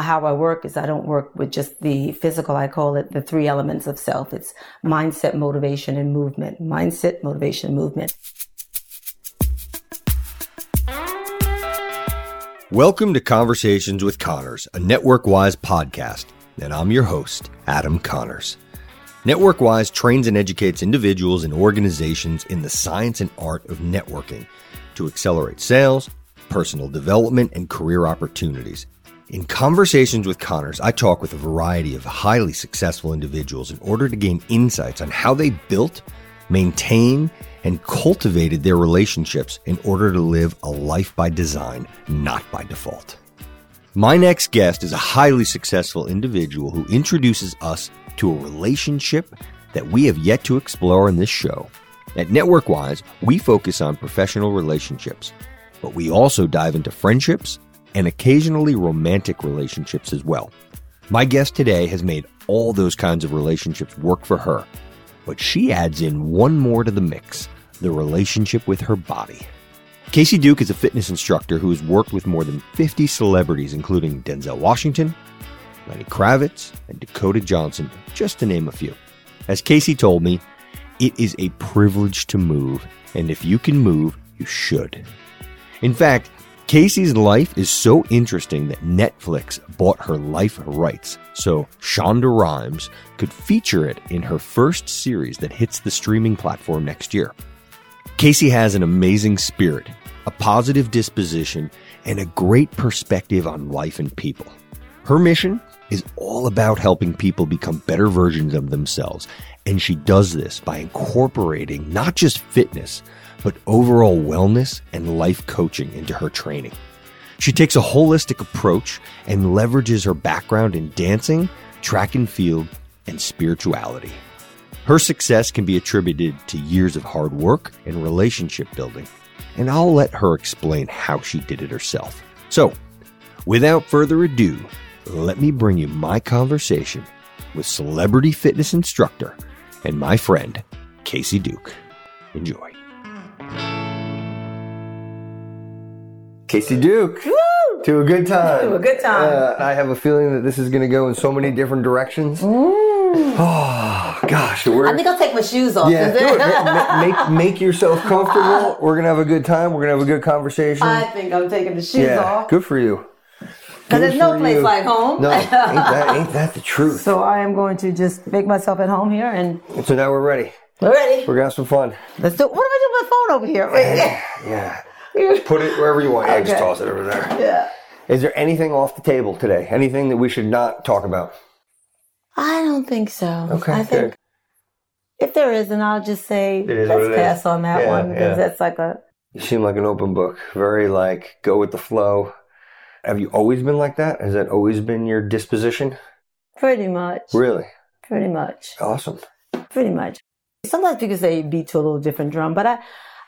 how I work is I don't work with just the physical. I call it the three elements of self. It's mindset, motivation, and movement. Mindset, motivation, movement. Welcome to Conversations with Connors, a NetworkWise podcast, and I'm your host, Adam Connors. NetworkWise trains and educates individuals and organizations in the science and art of networking to accelerate sales, personal development, and career opportunities. In Conversations with Connors, I talk with a variety of highly successful individuals in order to gain insights on how they built, maintained, and cultivated their relationships in order to live a life by design, not by default. My next guest is a highly successful individual who introduces us to a relationship that we have yet to explore in this show. At NetworkWise, we focus on professional relationships, but we also dive into friendships and occasionally romantic relationships as well. My guest today has made all those kinds of relationships work for her, but she adds in one more to the mix, the relationship with her body. Casey Duke is a fitness instructor who has worked with more than 50 celebrities, including Denzel Washington, Lenny Kravitz, and Dakota Johnson, just to name a few. As Casey told me, it is a privilege to move, and if you can move, you should. In fact, Casey's life is so interesting that Netflix bought her life rights so Shonda Rhimes could feature it in her first series that hits the streaming platform next year. Casey has an amazing spirit, a positive disposition, and a great perspective on life and people. Her mission is all about helping people become better versions of themselves, and she does this by incorporating not just fitness, but overall wellness and life coaching into her training. She takes a holistic approach and leverages her background in dancing, track and field, and spirituality. Her success can be attributed to years of hard work and relationship building, and I'll let her explain how she did it herself. So, without further ado, let me bring you my conversation with celebrity fitness instructor and my friend, Casey Duke. Enjoy. Casey Duke. Woo! To a good time. To a good time. I have a feeling that this is going to go in so many different directions. Oh, gosh. I think I'll take my shoes off. Yeah, do it. Make yourself comfortable. We're going to have a good time. We're going to have a good conversation. I think I'm taking the shoes off. Good for you. Because there's no place like home. No, ain't that the truth. So I am going to just make myself at home here. And so now we're ready. We're ready. We're going to have some fun. Let's do. What am I doing with my phone over here? Yeah. Put it wherever you want. Okay. I just toss it over there. Yeah. Is there anything off the table today? Anything that we should not talk about? I don't think so. Okay. I think if there is, then I'll just say let's pass on that one because that's like a... You seem like an open book. Very like go with the flow. Have you always been like that? Has that always been your disposition? Pretty much. Really? Pretty much. Awesome. Pretty much. Sometimes people say beat to a little different drum, but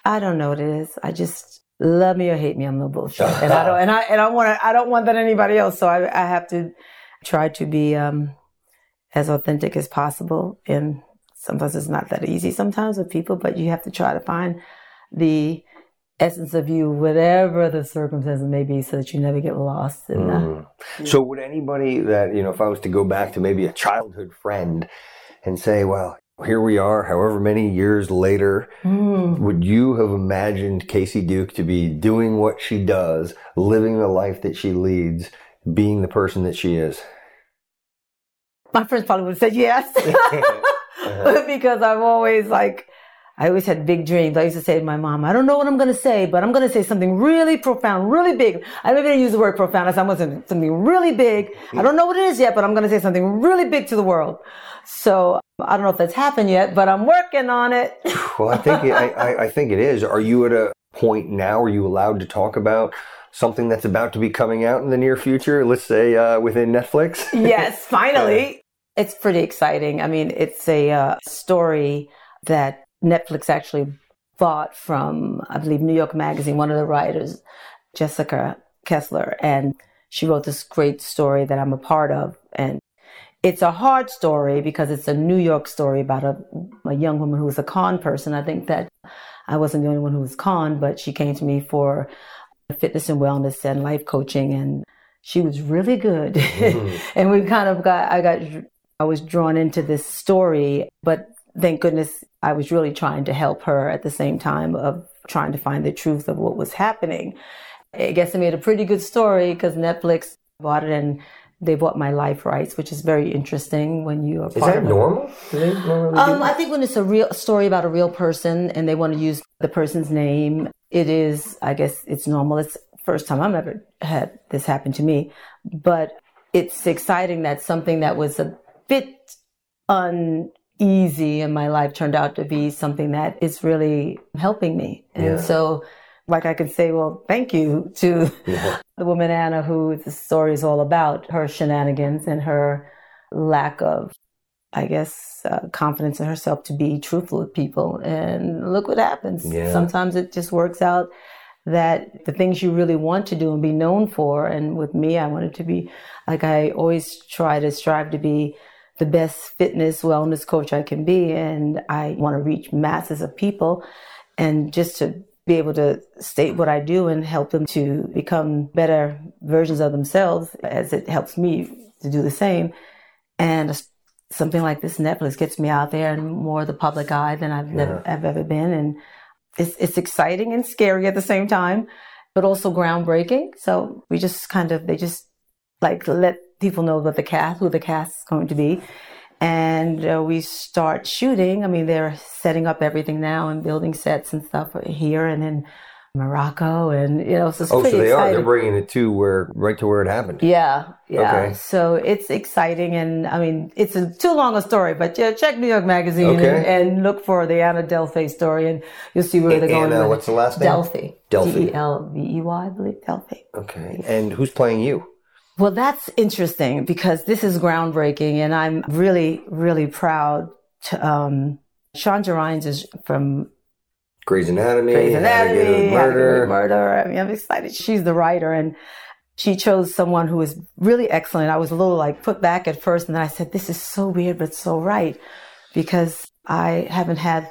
I don't know what it is. I just... Love me or hate me, I'm no bullshit, and I don't want that anybody else. So I have to try to be as authentic as possible. And sometimes it's not that easy. Sometimes with people, but you have to try to find the essence of you, whatever the circumstances may be, so that you never get lost. In that. So would anybody that if I was to go back to maybe a childhood friend and say, well, here we are, however many years later, would you have imagined Casey Duke to be doing what she does, living the life that she leads, being the person that she is? My friends probably would have said yes. Because I always had big dreams. I used to say to my mom, I don't know what I'm going to say, but I'm going to say something really profound, really big. I maybe didn't use the word profound. I said I'm going to say something really big. I don't know what it is yet, but I'm going to say something really big to the world. So I don't know if that's happened yet, but I'm working on it. Well, I think it is. Are you at a point now? Are you allowed to talk about something that's about to be coming out in the near future? Let's say within Netflix. Yes, finally. It's pretty exciting. I mean, it's a story that Netflix actually bought from, I believe, New York Magazine, one of the writers, Jessica Kessler. And she wrote this great story that I'm a part of. And it's a hard story because it's a New York story about a young woman who was a con person. I think that I wasn't the only one who was conned, but she came to me for fitness and wellness and life coaching. And she was really good. Mm-hmm. And we kind of I was drawn into this story, but thank goodness I was really trying to help her at the same time of trying to find the truth of what was happening. I guess I made a pretty good story because Netflix bought it and they bought my life rights, which is very interesting when you are part of it. Is that normal? Do they normally do that? I think when it's a real story about a real person and they want to use the person's name, it is, I guess it's normal. It's the first time I've ever had this happen to me. But it's exciting that something that was a bit uneasy in my life turned out to be something that is really helping me. And so... like I could say, well, thank you to the woman, Anna, who the story is all about, her shenanigans and her lack of, I guess, confidence in herself to be truthful with people. And look what happens. Yeah. Sometimes it just works out that the things you really want to do and be known for. And with me, I wanted to be, like I always try to strive to be the best fitness, wellness coach I can be. And I want to reach masses of people and just to be able to state what I do and help them to become better versions of themselves as it helps me to do the same. And something like this Netflix gets me out there and more the public eye than I've ever been. And it's exciting and scary at the same time, but also groundbreaking. So we just they let people know about who the cast is going to be. And we start shooting. I mean, they're setting up everything now and building sets and stuff here and in Morocco. And, so it's pretty exciting. They're bringing it to where it happened. Yeah. Yeah. Okay. So it's exciting. And I mean, it's too long a story, but check New York Magazine and look for the Anna Delvey story and you'll see where they're going. Anna, what's the last name? Delvey. D-E-L-V-E-Y, I believe. Delvey. Okay. And who's playing you? Well, that's interesting because this is groundbreaking and I'm really, really proud. Shonda Rhimes is from Grey's Anatomy, Murder. I mean, I'm excited. She's the writer and she chose someone who is really excellent. I was a little put back at first and then I said, this is so weird, but so right because I've had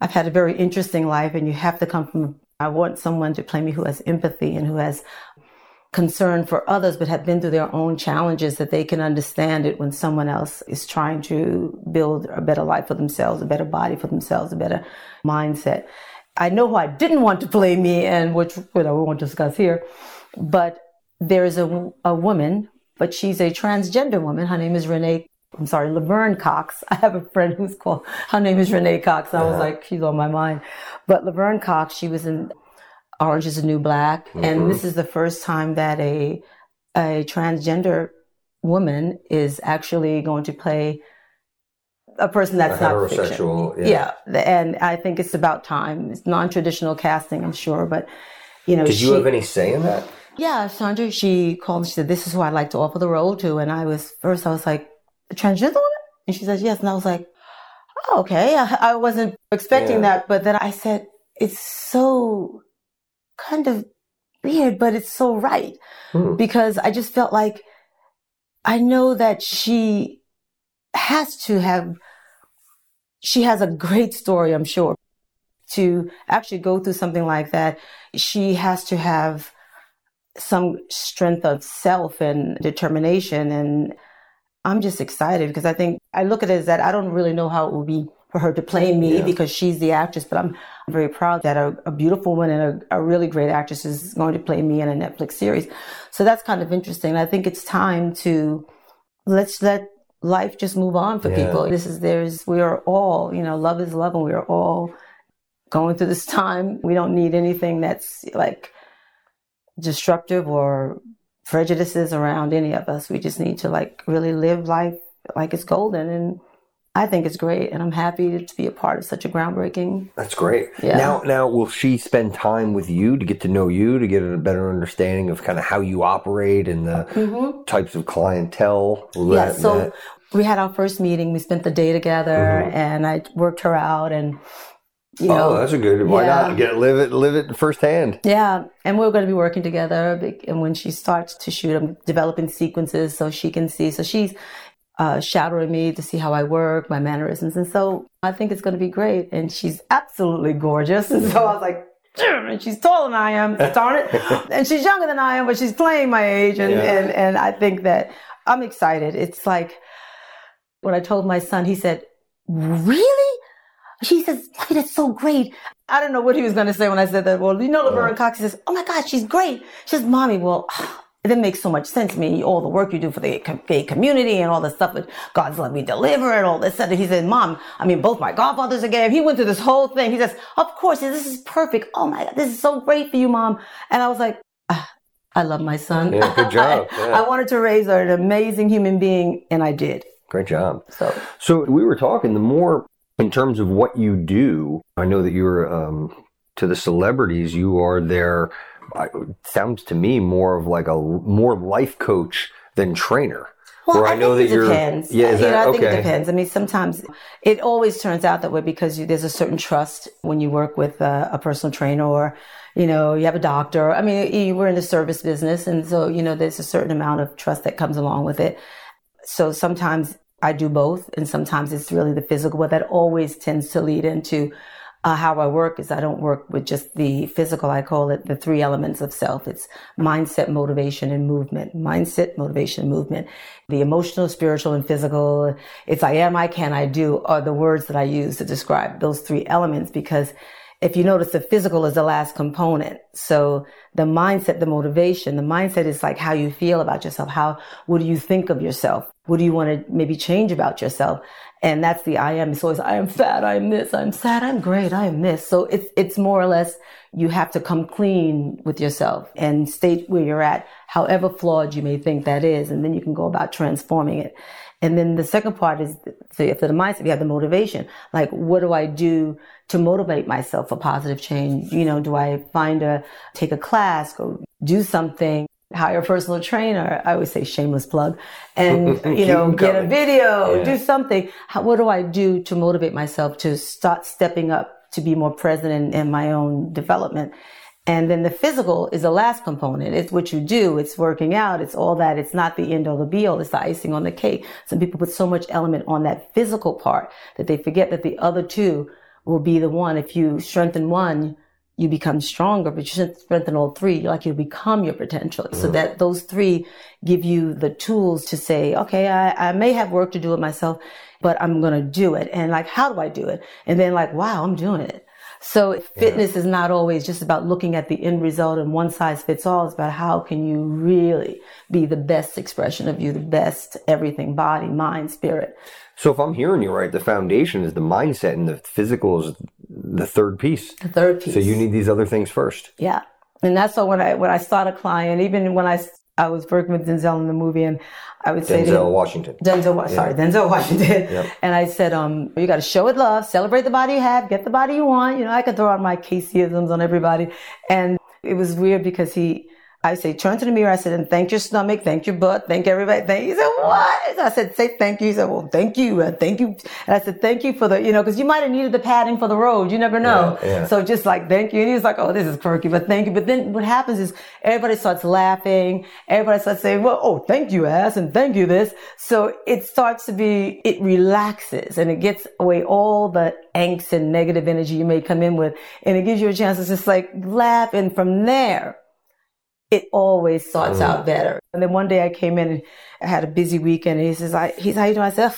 a very interesting life and you have to I want someone to play me who has empathy and who has concern for others, but have been through their own challenges that they can understand it when someone else is trying to build a better life for themselves, a better body for themselves, a better mindset. I know who I didn't want to play me and which we won't discuss here, but there is a woman, but she's a transgender woman. Her name is Laverne Cox. I have a friend her name is Renee Cox. I was she's on my mind. But Laverne Cox, she was in Orange is the New Black. Mm-hmm. And this is the first time that a transgender woman is actually going to play a person that's not heterosexual. Yeah. And I think it's about time. It's non-traditional casting, I'm sure. But, did you have any say in that? Yeah. Sandra, she called and she said, this is who I'd like to offer the role to. And I was like, a transgender woman? And she says, yes. And I was like, oh, okay. I wasn't expecting that. But then I said, it's so... kind of weird, but it's so right because I just felt like I know that she has a great story, I'm sure, to actually go through something like that. She has to have some strength of self and determination. And I'm just excited because I think I look at it as that I don't really know how it will be for her to play me because she's the actress, but I'm very proud that a beautiful woman and a really great actress is going to play me in a Netflix series. So that's kind of interesting. I think it's time to let life just move on for people. We are all, love is love and we are all going through this time. We don't need anything that's disruptive or prejudices around any of us. We just need to really live life like it's golden, and I think it's great, and I'm happy to be a part of such a groundbreaking. That's great. Yeah. Now, will she spend time with you to get to know you, to get a better understanding of kind of how you operate and the types of clientele? We had our first meeting. We spent the day together, and I worked her out, and that's a good. Why not live it firsthand? Yeah, and we're going to be working together. And when she starts to shoot, I'm developing sequences so she can see. So she's shadowing me to see how I work, my mannerisms. And so I think it's going to be great. And she's absolutely gorgeous. And so I was like, and she's taller than I am, darn it, and she's younger than I am, but she's playing my age, and I think that I'm excited. It's like when I told my son, he said, "Really?" She says, "Lucky, that's so great." I don't know what he was going to say when I said that. Well, you know, Laverne Cox, says, "Oh my God, she's great." She says, "Mommy, well, that makes so much sense to me. All the work you do for the gay community and all the stuff that God's Let Me Deliver and all this stuff." He said, "Mom, I mean, both my godfathers are gay." He went through this whole thing. He says, "Of course, this is perfect. Oh my God, this is so great for you, Mom." And I was like, I love my son. Yeah, good job. Yeah. I wanted to raise an amazing human being, and I did. Great job. So we were talking, the more in terms of what you do, I know that you're, to the celebrities, you are their, sounds to me more of like a more life coach than trainer. Well, I know think that it depends. Yeah, I think it depends. I mean, sometimes it always turns out that way because there's a certain trust when you work with a personal trainer or, you know, you have a doctor. I mean, you were in the service business, and so, you know, there's a certain amount of trust that comes along with it. So sometimes I do both, and sometimes it's really the physical. But that always tends to lead into how I work is I don't work with just the physical. I call it the three elements of self. It's mindset, motivation, and movement. Mindset, motivation, movement. The emotional, spiritual, and physical. It's I am, I can, I do are the words that I use to describe those three elements, because if you notice, the physical is the last component. So the mindset, the motivation, the mindset is like how you feel about yourself. What do you think of yourself? What do you want to maybe change about yourself? And that's the I am. It's always I am fat, I am this, I'm sad, I'm great, I am this. So it's more or less you have to come clean with yourself and state where you're at, however flawed you may think that is. And then you can go about transforming it. And then the second part is, so after the mindset, you have the motivation. Like, what do I do to motivate myself for positive change? You know, do I take a class, go do something, hire a personal trainer? I always say shameless plug. And, you know, get a video, do something. What do I do to motivate myself to start stepping up, to be more present in my own development? And then the physical is the last component. It's what you do. It's working out. It's all that. It's not the end or the be all. It's the icing on the cake. Some people put so much element on that physical part that they forget that the other two will be the one. If you strengthen one, you become stronger, but you strengthen all three. You're like, you become your potential. So that those three give you the tools to say, okay, I may have work to do with myself, but I'm going to do it. And like, how do I do it? And then like, wow, I'm doing it. So fitness is not always just about looking at the end result and one size fits all. It's about how can you really be the best expression of you, the best everything, body, mind, spirit. So if I'm hearing you right, the foundation is the mindset and the physical is the third piece. The third piece. So you need these other things first. Yeah. And that's why when I start a client, even when I was working with Denzel in the movie, and I would say Denzel Washington. Yep. And I said, you got to show it love, celebrate the body you have, get the body you want. You know, I could throw out my Caseyisms on everybody. And it was weird because I say, turn to the mirror. I said, and thank your stomach, thank your butt, thank everybody. He said, what? I said, say thank you. He said, well, thank you. And thank you. And I said, thank you for the, you know, because you might have needed the padding for the road. You never know. Yeah, yeah. So just like, thank you. And he was like, oh, this is quirky, but thank you. But then what happens is everybody starts laughing. Everybody starts saying, well, oh, thank you, ass, and thank you, this. So it starts to be, it relaxes and it gets away all the angst and negative energy you may come in with. And it gives you a chance to just like laugh. And from there, it always starts out better. And then one day I came in and I had a busy weekend, and he says, how you doing? I said,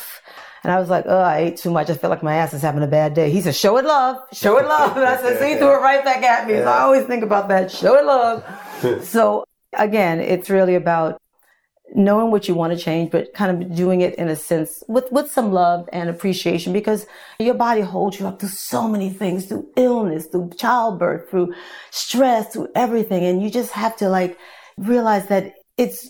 and I was like, oh, I ate too much. I feel like my ass is having a bad day. He said, show it love. And I said, so he threw it right back at me. Yeah. So I always think about that, show it love. So again, it's really about knowing what you want to change, but kind of doing it in a sense with some love and appreciation, because your body holds you up through so many things, through illness, through childbirth, through stress, through everything. And you just have to like realize that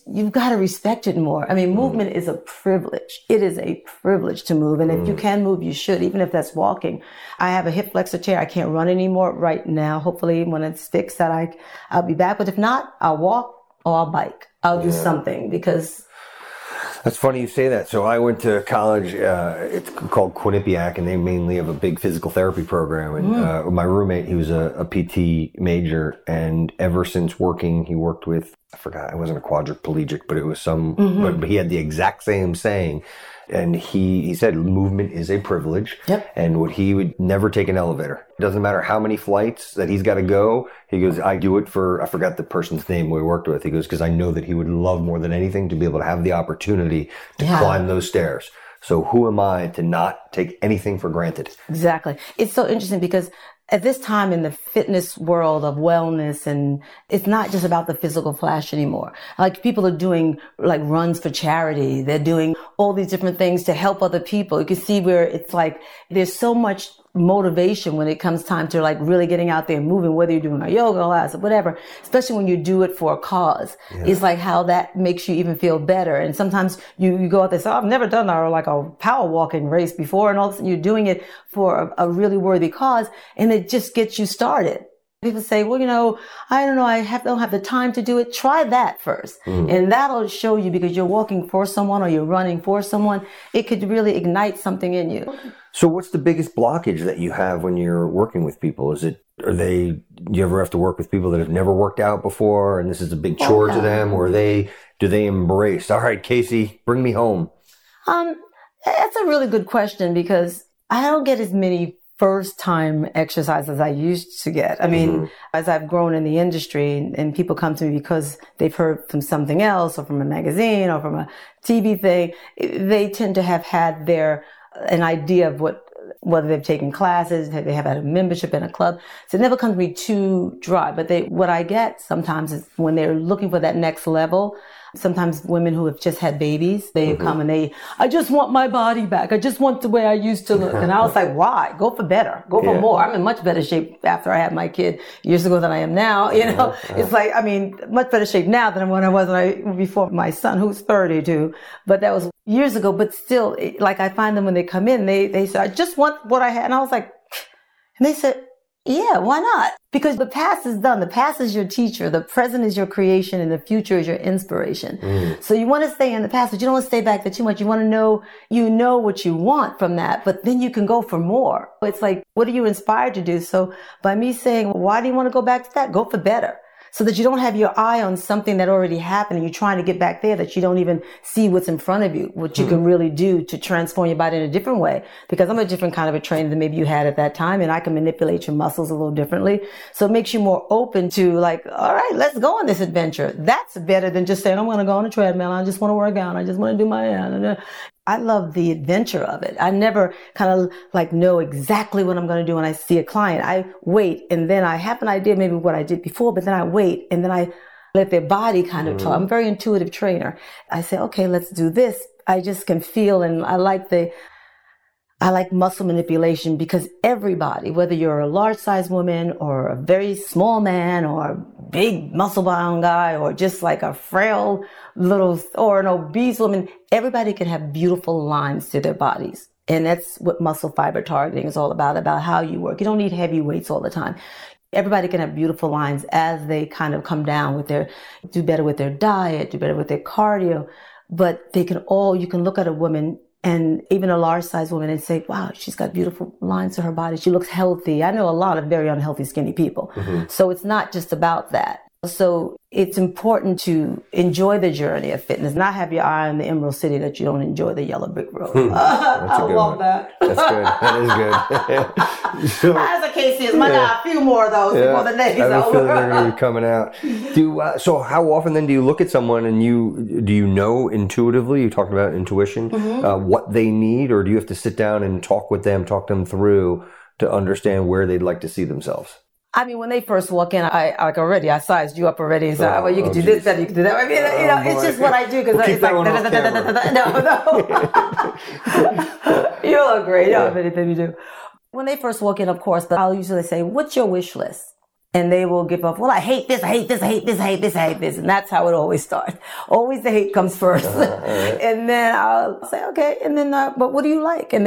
you've got to respect it more. I mean, movement is a privilege. It is a privilege to move. And if you can move, you should, even if that's walking. I have a hip flexor tear. I can't run anymore right now. Hopefully when it's fixed that I'll be back. But if not, I'll walk or I'll bike. I'll do something, because that's funny you say that. So I went to college, it's called Quinnipiac, and they mainly have a big physical therapy program. And my roommate, he was a PT major, and ever since he worked with I forgot, it wasn't a quadriplegic, but it was some, but he had the exact same saying. And he said, movement is a privilege. Yep. And what he would never take an elevator. It doesn't matter how many flights that he's got to go. He goes, I do it for, I forgot the person's name we worked with. He goes, because I know that he would love more than anything to be able to have the opportunity to climb those stairs. So who am I to not take anything for granted? Exactly. It's so interesting because at this time in the fitness world of wellness, and it's not just about the physical flash anymore. Like people are doing like runs for charity. They're doing all these different things to help other people. You can see where it's like there's so much motivation when it comes time to like really getting out there and moving, whether you're doing a yoga class or whatever, especially when you do it for a cause. Yeah. It's like how that makes you even feel better. And sometimes you go out there and say, I've never done a power walking race before. And all of a sudden you're doing it for a really worthy cause. And it just gets you started. People say, well, I don't know, don't have the time to do it. Try that first. And that'll show you, because you're walking for someone or you're running for someone, it could really ignite something in you. So what's the biggest blockage that you have when you're working with people? Do you ever have to work with people that have never worked out before and this is a big chore to them? Or do they embrace, all right, Casey, bring me home? That's a really good question, because I don't get as many first time exercise as I used to get. I mean, as I've grown in the industry and people come to me because they've heard from something else or from a magazine or from a TV thing, they tend to have had an idea of whether they've taken classes, they have had a membership in a club. So it never comes to me too dry, but what I get sometimes is when they're looking for that next level. Sometimes women who have just had babies, they come and I just want my body back. I just want the way I used to look. And I was like, why? Go for better. Go for more. I'm in much better shape after I had my kid years ago than I am now. It's like, I mean, much better shape now than when I was before my son, who's 32. But that was years ago. But still, like I find them when they come in, they say, I just want what I had. And I was like, and they said, yeah, why not? Because the past is done. The past is your teacher. The present is your creation, and the future is your inspiration. So you want to stay in the past, but you don't want to stay back there too much. You want to know, what you want from that, but then you can go for more. It's like, what are you inspired to do? So by me saying, why do you want to go back to that? Go for better. So that you don't have your eye on something that already happened and you're trying to get back there, that you don't even see what's in front of you, what you can really do to transform your body in a different way. Because I'm a different kind of a trainer than maybe you had at that time, and I can manipulate your muscles a little differently. So it makes you more open to like, all right, let's go on this adventure. That's better than just saying, I'm going to go on a treadmill. I just want to work out. I just want to do my... I love the adventure of it. I never kind of like know exactly what I'm going to do when I see a client. I wait, and then I have an idea maybe what I did before, but then I wait, and then I let their body kind of talk. I'm a very intuitive trainer. I say, okay, let's do this. I just can feel, and I like muscle manipulation, because everybody, whether you're a large size woman or a very small man or a big muscle bound guy or just like a frail little or an obese woman, everybody can have beautiful lines to their bodies. And that's what muscle fiber targeting is all about how you work. You don't need heavy weights all the time. Everybody can have beautiful lines as they kind of come down with do better with their diet, do better with their cardio, but you can look at a woman, and even a large size woman, and say, wow, she's got beautiful lines to her body. She looks healthy. I know a lot of very unhealthy, skinny people. So it's not just about that. So it's important to enjoy the journey of fitness, not have your eye on the Emerald City that you don't enjoy the yellow brick road. I love that. That's good. That is good. So, as a Casey, it's my God, a few more of those before the day's over. I feel they're going to be coming out. So how often then do you look at someone and do you know intuitively, you talked about intuition, what they need, or do you have to sit down and talk them through to understand where they'd like to see themselves? I mean, when they first walk in, I sized you up already. So, you can do this, that, you can do that. I mean, it's just what I do, because it's like, no. You look great. You don't have anything you do. When they first walk in, of course, but I'll usually say, what's your wish list? And they will give up, well, I hate this, I hate this, I hate this, I hate this, I hate this. And that's how it always starts. Always the hate comes first. And then I'll say, okay, and then, but what do you like? And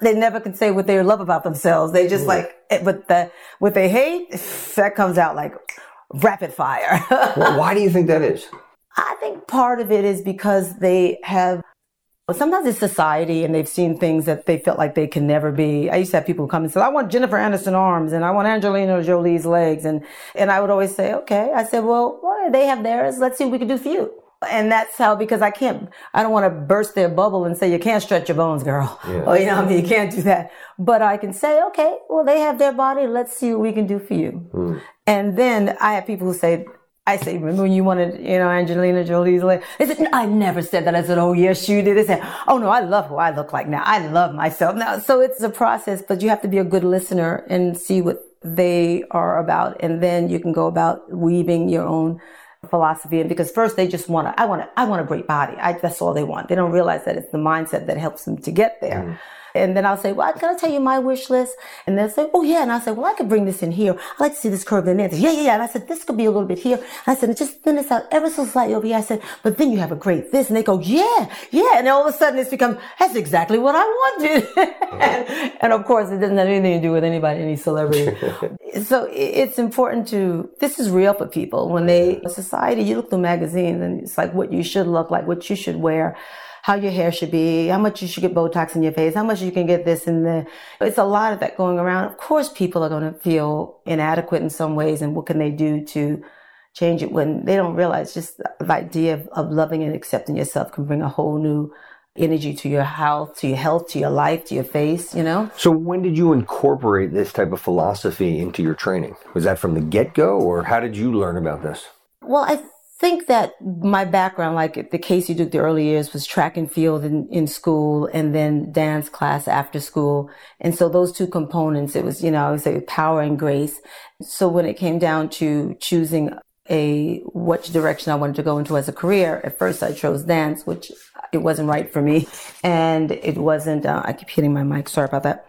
they never can say what they love about themselves. They just what they hate, that comes out like rapid fire. Well, why do you think that is? I think part of it is because they have But sometimes it's society and they've seen things that they felt like they can never be. I used to have people come and say, I want Jennifer Aniston arms and I want Angelina Jolie's legs. And I would always say, okay. I said, well, they have theirs. Let's see what we can do for you. And that's how, because I don't want to burst their bubble and say, you can't stretch your bones, girl. Yeah. Oh, you know what I mean? You can't do that. But I can say, okay, well, they have their body. Let's see what we can do for you. Mm. And then I have people who say, remember when you wanted, Angelina Jolie's leg? They said, I never said that. I said, oh, yes, you did. They said, oh, no, I love who I look like now. I love myself now. So it's a process, but you have to be a good listener and see what they are about. And then you can go about weaving your own philosophy. And because first they just I want a great body. That's all they want. They don't realize that it's the mindset that helps them to get there. Mm. And then I'll say, well, can I tell you my wish list? And they'll say, oh, yeah. And I'll say, well, I could bring this in here. I'd like to see this curve in there. Yeah. And I said, this could be a little bit here. And I said, just thin this out ever so slightly over here. I said, but then you have a great this. And they go, yeah. And all of a sudden it's become, that's exactly what I wanted. And of course, it doesn't have anything to do with anybody, any celebrity. So it's important this is real for people. When society, you look through magazines and it's like what you should look like, what you should wear, how your hair should be, how much you should get Botox in your face, how much you can get this and that. It's a lot of that going around. Of course, people are going to feel inadequate in some ways, and what can they do to change it when they don't realize just the idea of loving and accepting yourself can bring a whole new energy to your health, to your life, to your face, So when did you incorporate this type of philosophy into your training? Was that from the get-go, or how did you learn about this? Well, I think that my background, like at the Casey Duke, the early years was track and field in school and then dance class after school. And so those two components, it was, I would say power and grace. So when it came down to choosing which direction I wanted to go into as a career, at first I chose dance, which it wasn't right for me. And it wasn't, I keep hitting my mic, sorry about that.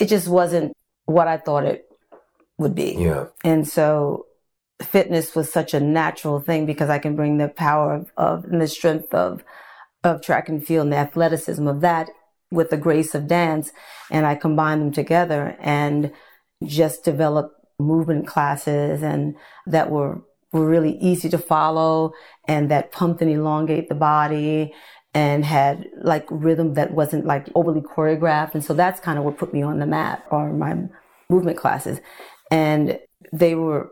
It just wasn't what I thought it would be. Yeah. And so fitness was such a natural thing because I can bring the power and the strength of track and field and the athleticism of that with the grace of dance. And I combined them together and just developed movement classes and that were really easy to follow and that pumped and elongate the body and had like rhythm that wasn't like overly choreographed. And so that's kind of what put me on the map or my movement classes. And they were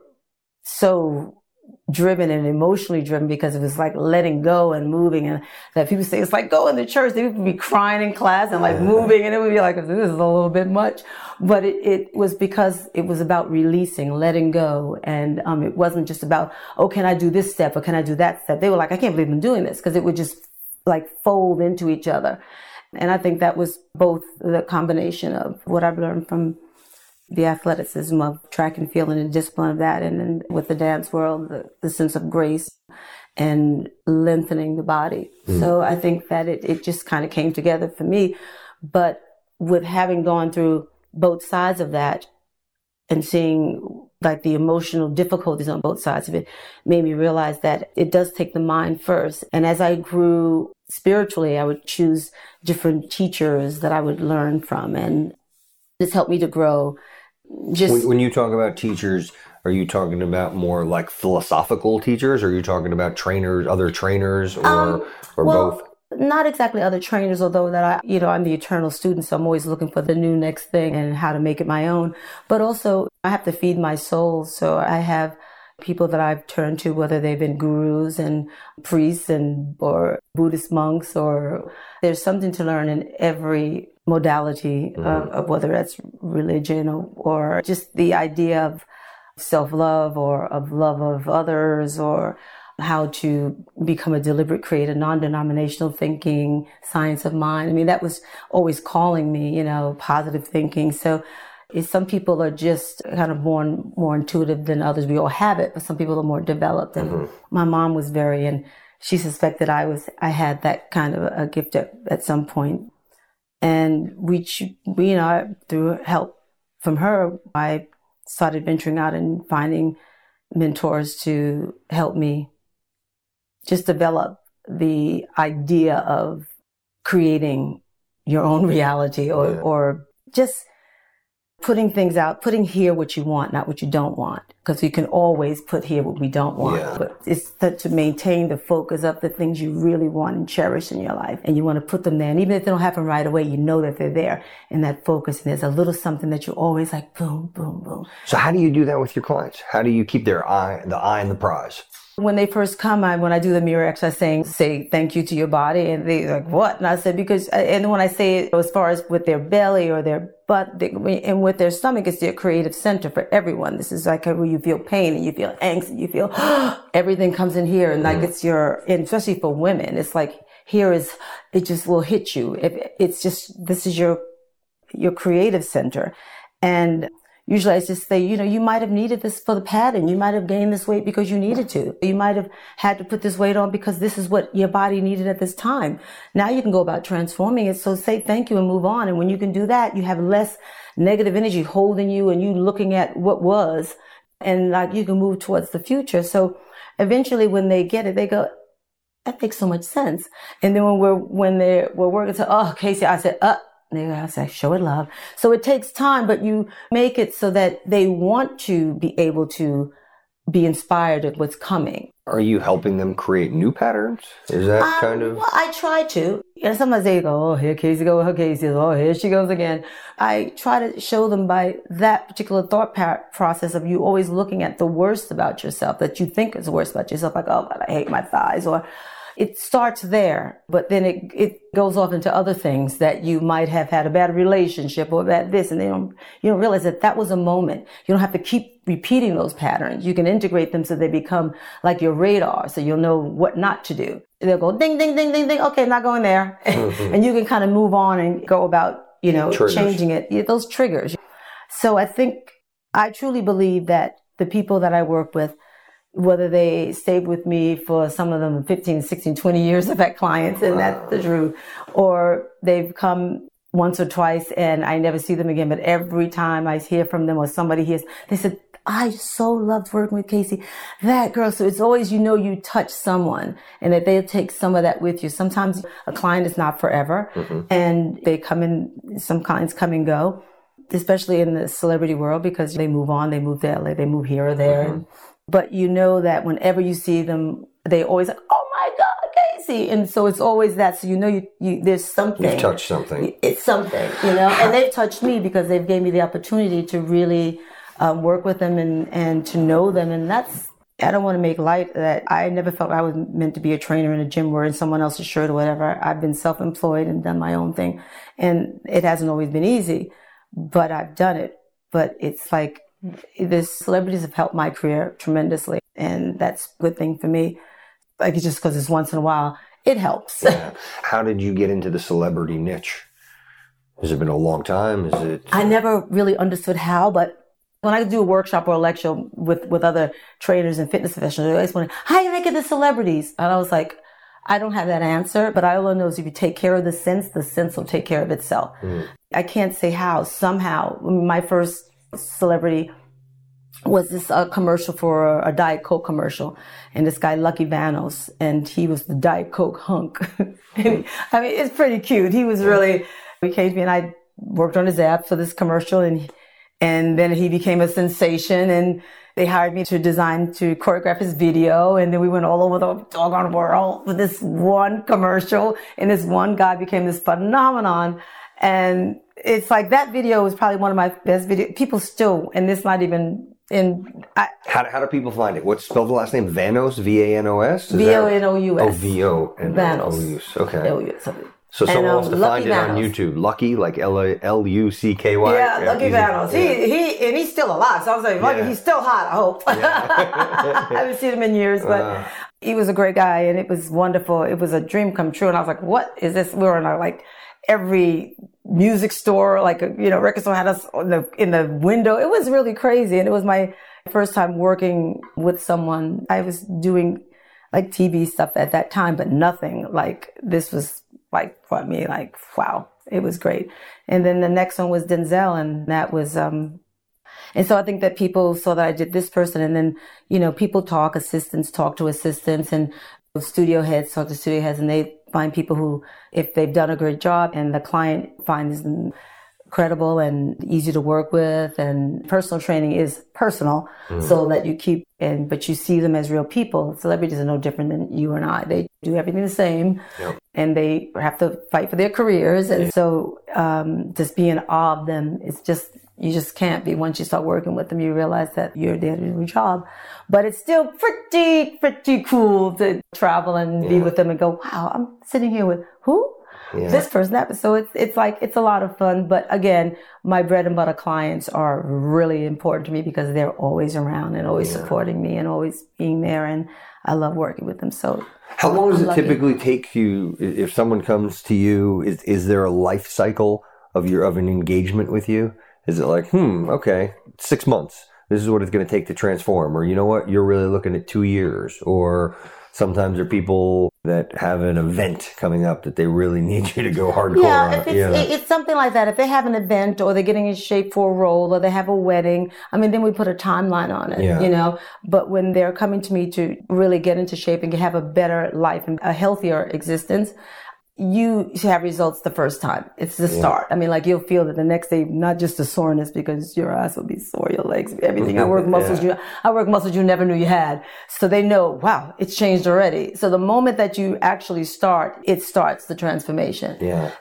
so driven and emotionally driven because it was like letting go and moving, and that people say it's like going to church. They would be crying in class and like moving, and it would be like, this is a little bit much. But it was because it was about releasing, letting go, and it wasn't just about, oh, can I do this step or can I do that step? They were like, I can't believe I'm doing this, because it would just like fold into each other. And I think that was both the combination of what I've learned from the athleticism of track and field and the discipline of that. And then with the dance world, the sense of grace and lengthening the body. Mm. So I think that it just kind of came together for me. But with having gone through both sides of that and seeing like the emotional difficulties on both sides of it made me realize that it does take the mind first. And as I grew spiritually, I would choose different teachers that I would learn from. And this helped me to grow. Just when you talk about teachers, are you talking about more like philosophical teachers? Or are you talking about trainers, other trainers, or both? Not exactly other trainers, although that I'm the eternal student, so I'm always looking for the new next thing and how to make it my own. But also, I have to feed my soul, so I have people that I've turned to, whether they've been gurus and priests or Buddhist monks, or there's something to learn in every modality of whether that's religion or just the idea of self-love or of love of others or how to become a deliberate creator, non-denominational thinking, science of mind. I mean, that was always calling me, positive thinking. So some people are just kind of born more intuitive than others. We all have it, but some people are more developed. And my mom was and she suspected I had that kind of a gift at some point. And through help from her, I started venturing out and finding mentors to help me just develop the idea of creating your own reality or just putting things out, putting here what you want, not what you don't want. because we can always put here what we don't want. Yeah. But it's to maintain the focus of the things you really want and cherish in your life. And you want to put them there. And even if they don't happen right away, you know that they're there. And that focus, and there's a little something that you're always like, boom, boom, boom. So how do you do that with your clients? How do you keep the eye on the prize? When they first come, when I do the mirror exercise, say thank you to your body. And they're like, what? And I said, and when I say it, as far as with their belly or their butt, and with their stomach, it's their creative center for everyone. This is like where you feel pain and you feel angst and you feel everything comes in here. And like it's and especially for women, it's like it just will hit you. This is your creative center. And usually I just say, you might have needed this for the padding. You might have gained this weight because you needed to. You might have had to put this weight on because this is what your body needed at this time. Now you can go about transforming it. So say thank you and move on. And when you can do that, you have less negative energy holding you and you looking at what was, and like you can move towards the future. So eventually when they get it, they go, that makes so much sense. And then when we're working to, oh, Casey, I said, I say, show it love. So it takes time, but you make it so that they want to be able to be inspired at what's coming. Are you helping them create new patterns? Is that kind of... Well, I try to. And sometimes they go, oh, here Casey goes, oh, here she goes again. I try to show them by that particular thought process of you always looking at the worst about yourself, that you think is the worst about yourself, like, oh, God, I hate my thighs, or... It starts there, but then it goes off into other things that you might have had a bad relationship or bad this, and you don't realize that was a moment. You don't have to keep repeating those patterns. You can integrate them so they become like your radar, so you'll know what not to do. They'll go ding, ding, ding, ding, ding. Okay, not going there, mm-hmm. And you can kind of move on and go about triggers. Changing it. Yeah, those triggers. So I truly believe that the people that I work with, whether they stayed with me for some of them 15, 16, 20 years, I've had clients, and that's the truth. Or they've come once or twice and I never see them again. But every time I hear from them or somebody hears, they said, I so loved working with Casey. That girl. So it's always, you touch someone and that they'll take some of that with you. Sometimes a client is not forever, mm-hmm. and they come in, some clients come and go, especially in the celebrity world, because they move on, they move to LA, they move here or there. Mm-hmm. But you know that whenever you see them, they always like, oh my God, Casey. And so it's always that. So you there's something. You've touched something. It's something, And they've touched me because they've gave me the opportunity to really work with them and to know them. And that's, I don't want to make light that I never felt I was meant to be a trainer in a gym wearing someone else's shirt or whatever. I've been self-employed and done my own thing. And it hasn't always been easy, but I've done it. But it's like, the celebrities have helped my career tremendously, and that's a good thing for me. Like, it's just because it's once in a while, it helps. Yeah. How did you get into the celebrity niche? Has it been a long time? Is it? I never really understood how, but when I do a workshop or a lecture with other trainers and fitness professionals, they always wonder, how did I get the celebrities? And I was like, I don't have that answer, but all I know is if you take care of the sense will take care of itself. Mm. I can't say how. Somehow, my first celebrity was this commercial for a Diet Coke commercial, and this guy Lucky Vanous, and he was the Diet Coke hunk. And, I mean, it's pretty cute. He was really, he came to me and I worked on his app for this commercial, and then he became a sensation, and they hired me to choreograph his video, and then we went all over the doggone world with this one commercial, and this one guy became this phenomenon. And it's like that video was probably one of my best videos. People still, and this not even in. How do people find it? What's spelled the last name? Vanos, Vanos? Vonous. Oh, Vonous. Okay. Vonous. So someone wants to find it on YouTube. Lucky, like Lucky. Yeah, Lucky Vanous. And he's still alive. So I was like, Lucky, he's still hot, I hope. Yeah. I haven't seen him in years, but. He was a great guy, and it was wonderful. It was a dream come true. And I was like, what is this? We were in our every music store, record store had us in the window. It was really crazy. And it was my first time working with someone. I was doing TV stuff at that time, but nothing like this was for me, wow, it was great. And then the next one was Denzel. And that was, and so I think that people saw that I did this person, and then, people talk, assistants talk to assistants, and studio heads talk to studio heads, and they find people who, if they've done a great job and the client finds them credible and easy to work with. And personal training is personal, so that you keep in, but you see them as real people. Celebrities are no different than you and I. They do everything the same, and they have to fight for their careers. And so just be in awe of them. It's just, you just can't be. Once you start working with them, you realize that you're there to do your job. But it's still pretty cool to travel and be with them and go, wow, I'm sitting here with who? This person, that. So it's like, it's a lot of fun. But again, my bread and butter clients are really important to me because they're always around and always supporting me and always being there. And I love working with them. So how long does it typically take you if someone comes to you? Is there a life cycle of an engagement with you? Is it like, okay, 6 months. This is what it's going to take to transform. Or you know what? You're really looking at 2 years. Or sometimes there are people that have an event coming up that they really need you to go hardcore on. It's something like that. If they have an event or they're getting in shape for a role or they have a wedding, I mean, then we put a timeline on it, you know. But when they're coming to me to really get into shape and have a better life and a healthier existence, you have results the first time. It's the start. I mean, like, you'll feel that the next day, not just the soreness, because your ass will be sore, your legs, everything. I work muscles you never knew you had. So they know, wow, it's changed already. So the moment that you actually start, it starts the transformation.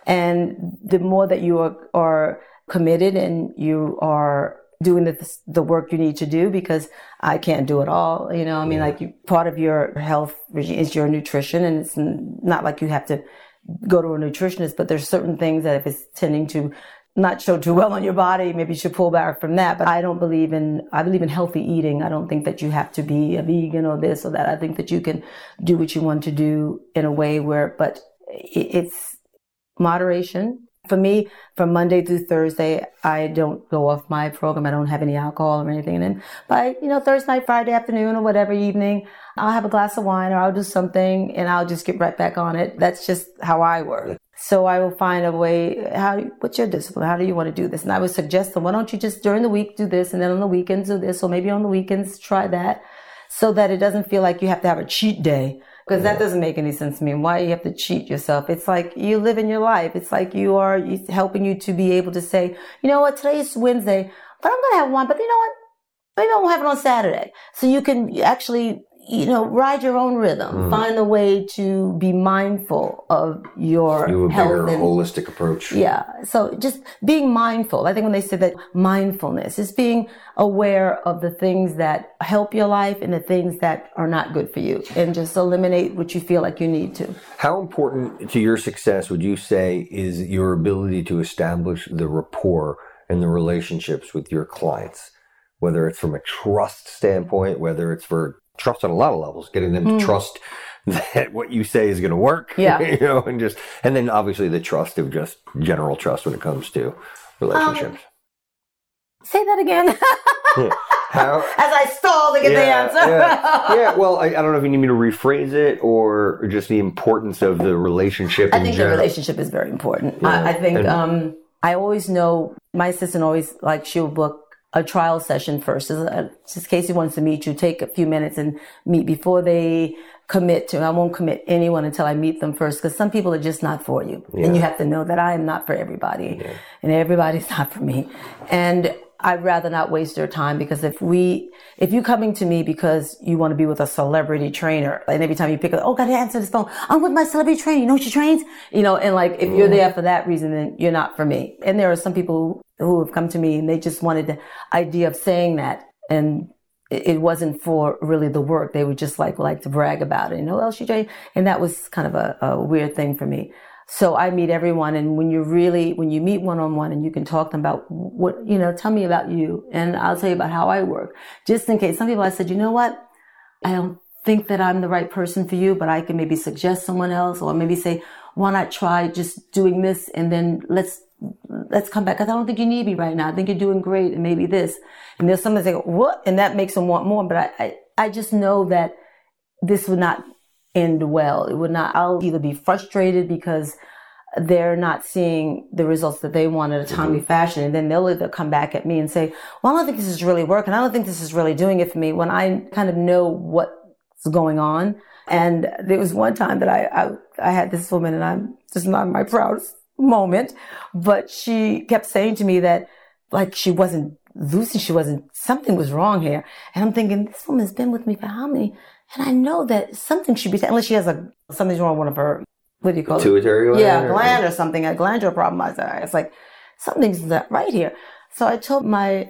And the more that you are committed and you are doing the work you need to do, because I can't do it all, you know. I mean, like, part of your health is your nutrition, and it's not like you have to go to a nutritionist, but there's certain things that if it's tending to not show too well on your body, maybe you should pull back from that. But I believe in healthy eating. I don't think that you have to be a vegan or this or that. I think that you can do what you want to do in a way where, but it's moderation. For me, from Monday through Thursday, I don't go off my program. I don't have any alcohol or anything. And then by, you know, Thursday night, Friday afternoon or whatever evening, I'll have a glass of wine or I'll do something and I'll just get right back on it. That's just how I work. So I will find a way. What's your discipline? How do you want to do this? And I would suggest them, why don't you just during the week do this and then on the weekends do this, or maybe on the weekends try that, so that it doesn't feel like you have to have a cheat day. Because that doesn't make any sense to me. Why you have to cheat yourself? It's like you live in your life. It's like you are helping you to be able to say, you know what, today's Wednesday, but I'm going to have one. But you know what? Maybe I won't have it on Saturday. So you can actually, you know, ride your own rhythm. Find a way to be mindful of your health. A holistic approach. Yeah. So just being mindful. I think when they say that mindfulness is being aware of the things that help your life and the things that are not good for you, and just eliminate what you feel like you need to. How important to your success would you say is your ability to establish the rapport and the relationships with your clients, whether it's from a trust standpoint, whether it's for trust on a lot of levels, getting them to trust that what you say is going to work, you know, and then obviously the trust of just general trust when it comes to relationships. Say that again. As I stall to get the answer. Well, I don't know if you need me to rephrase it or just the importance of the relationship. I think the relationship is very important. Yeah. I think I always know my assistant always, like, she'll book a trial session first. Just Casey wants to meet you, take a few minutes and meet before they commit to. I won't commit anyone until I meet them first, because some people are just not for you. Yeah. And you have to know that I am not for everybody and everybody's not for me. And I'd rather not waste their time, because if you're coming to me because you want to be with a celebrity trainer, and every time you pick up, oh, gotta answer this phone, I'm with my celebrity trainer, you know what she trains? You know, and like, if you're there for that reason, then you're not for me. And there are some people who have come to me and they just wanted the idea of saying that, and it wasn't for really the work. They would just like to brag about it, you know, oh, she trained. And that was kind of a weird thing for me. So I meet everyone, and when you meet one-on-one and you can talk to them about what, you know, tell me about you and I'll tell you about how I work. Just in case, some people I said, you know what? I don't think that I'm the right person for you, but I can maybe suggest someone else, or maybe say, why not try just doing this, and then let's come back, because I don't think you need me right now. I think you're doing great, and maybe this. And there's someone that say, what? And that makes them want more. But I just know that this would not end well. It would not. I'll either be frustrated because they're not seeing the results that they want in a timely fashion, and then they'll either come back at me and say, well, I don't think this is really working. I don't think this is really doing it for me, when I kind of know what's going on. And there was one time that I had this woman, and I'm just not my proudest moment, but she kept saying to me that like she wasn't Lucy, she wasn't, something was wrong here. And I'm thinking, this woman's been with me for how many? And I know that something should be, unless she has something's wrong with one of her, what do you call it? Pituitary gland? Yeah, gland or something, a glandular problem. It's like, something's not right here. So I told my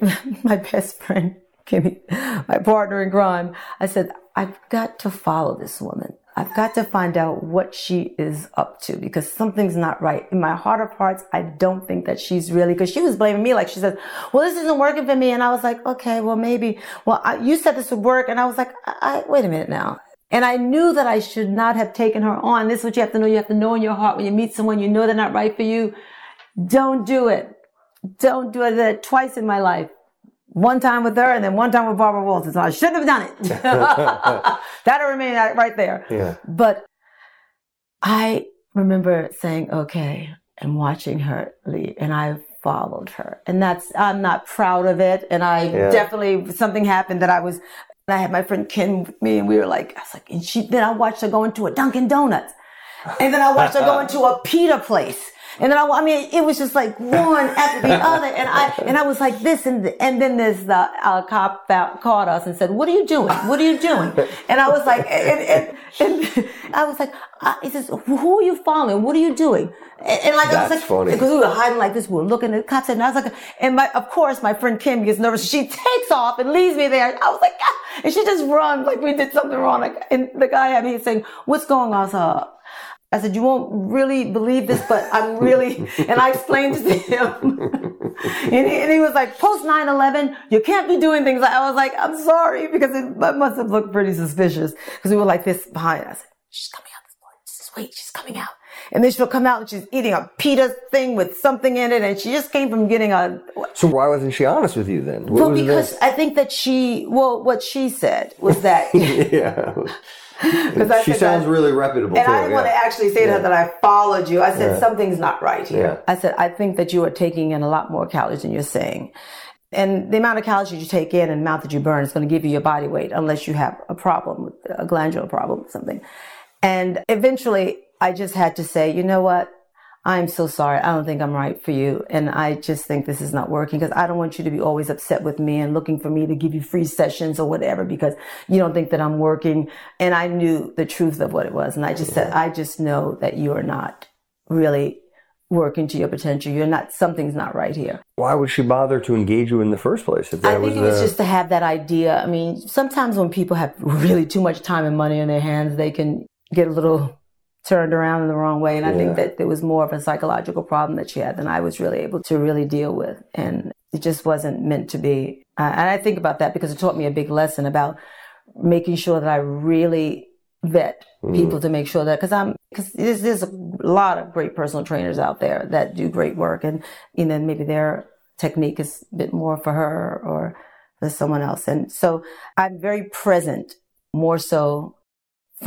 best friend, Kimmy, my partner in crime, I said, I've got to follow this woman. I've got to find out what she is up to because something's not right. In my heart of hearts, I don't think that she's really, because she was blaming me. Like she says, well, this isn't working for me. And I was like, okay, well, maybe, you said this would work. And I was like, wait a minute now. And I knew that I should not have taken her on. This is what you have to know. You have to know in your heart when you meet someone, you know they're not right for you. Don't do it. Don't do it. I did that twice in my life. One time with her and then one time with Barbara Walters. So I shouldn't have done it. That'll remain right there. Yeah. But I remember saying, okay, and watching her leave. And I followed her. And I'm not proud of it. And definitely, something happened that I had my friend Ken with me and we were like, then I watched her go into a Dunkin' Donuts. And then I watched her go into a pita place. And then it was just like one after the other. And I was like this. And then this cop called us and said, what are you doing? And I was like, he says, who are you following? What are you doing? And like, that's, I was like, funny. Because we were hiding like this. We were looking at the cops. And I was like, of course, my friend Kim gets nervous. She takes off and leaves me there. I was like, ah! And she just runs like we did something wrong. Like, and the guy had me saying, what's going on, sir? I said, you won't really believe this, but I'm really, and I explained it to him. and he was like, post 9/11, you can't be doing things. I was like, I'm sorry, because it must have looked pretty suspicious because we were like this behind us. She's coming out this morning. Just wait, she's coming out. And then she'll come out and she's eating a pita thing with something in it. And she just came from getting a... So why wasn't she honest with you then? Well, because I think that what she said was that... yeah. She sounds really reputable. And too, I didn't want to actually say to her that I followed you. I said, something's not right here. Yeah. I said, I think that you are taking in a lot more calories than you're saying. And the amount of calories that you take in and the amount that you burn is going to give you your body weight unless you have a problem, a glandular problem or something. And eventually, I just had to say, you know what? I'm so sorry. I don't think I'm right for you. And I just think this is not working because I don't want you to be always upset with me and looking for me to give you free sessions or whatever because you don't think that I'm working. And I knew the truth of what it was. And I just said, I just know that you are not really working to your potential. Something's not right here. Why would she bother to engage you in the first place? I think it was just to have that idea. I mean, sometimes when people have really too much time and money in their hands, they can get a little... turned around in the wrong way. And I think that there was more of a psychological problem that she had than I was really able to really deal with. And it just wasn't meant to be. And I think about that because it taught me a big lesson about making sure that I really vet people to make sure that, because there's a lot of great personal trainers out there that do great work. And, you know, maybe their technique is a bit more for her or for someone else. And so I'm very present more so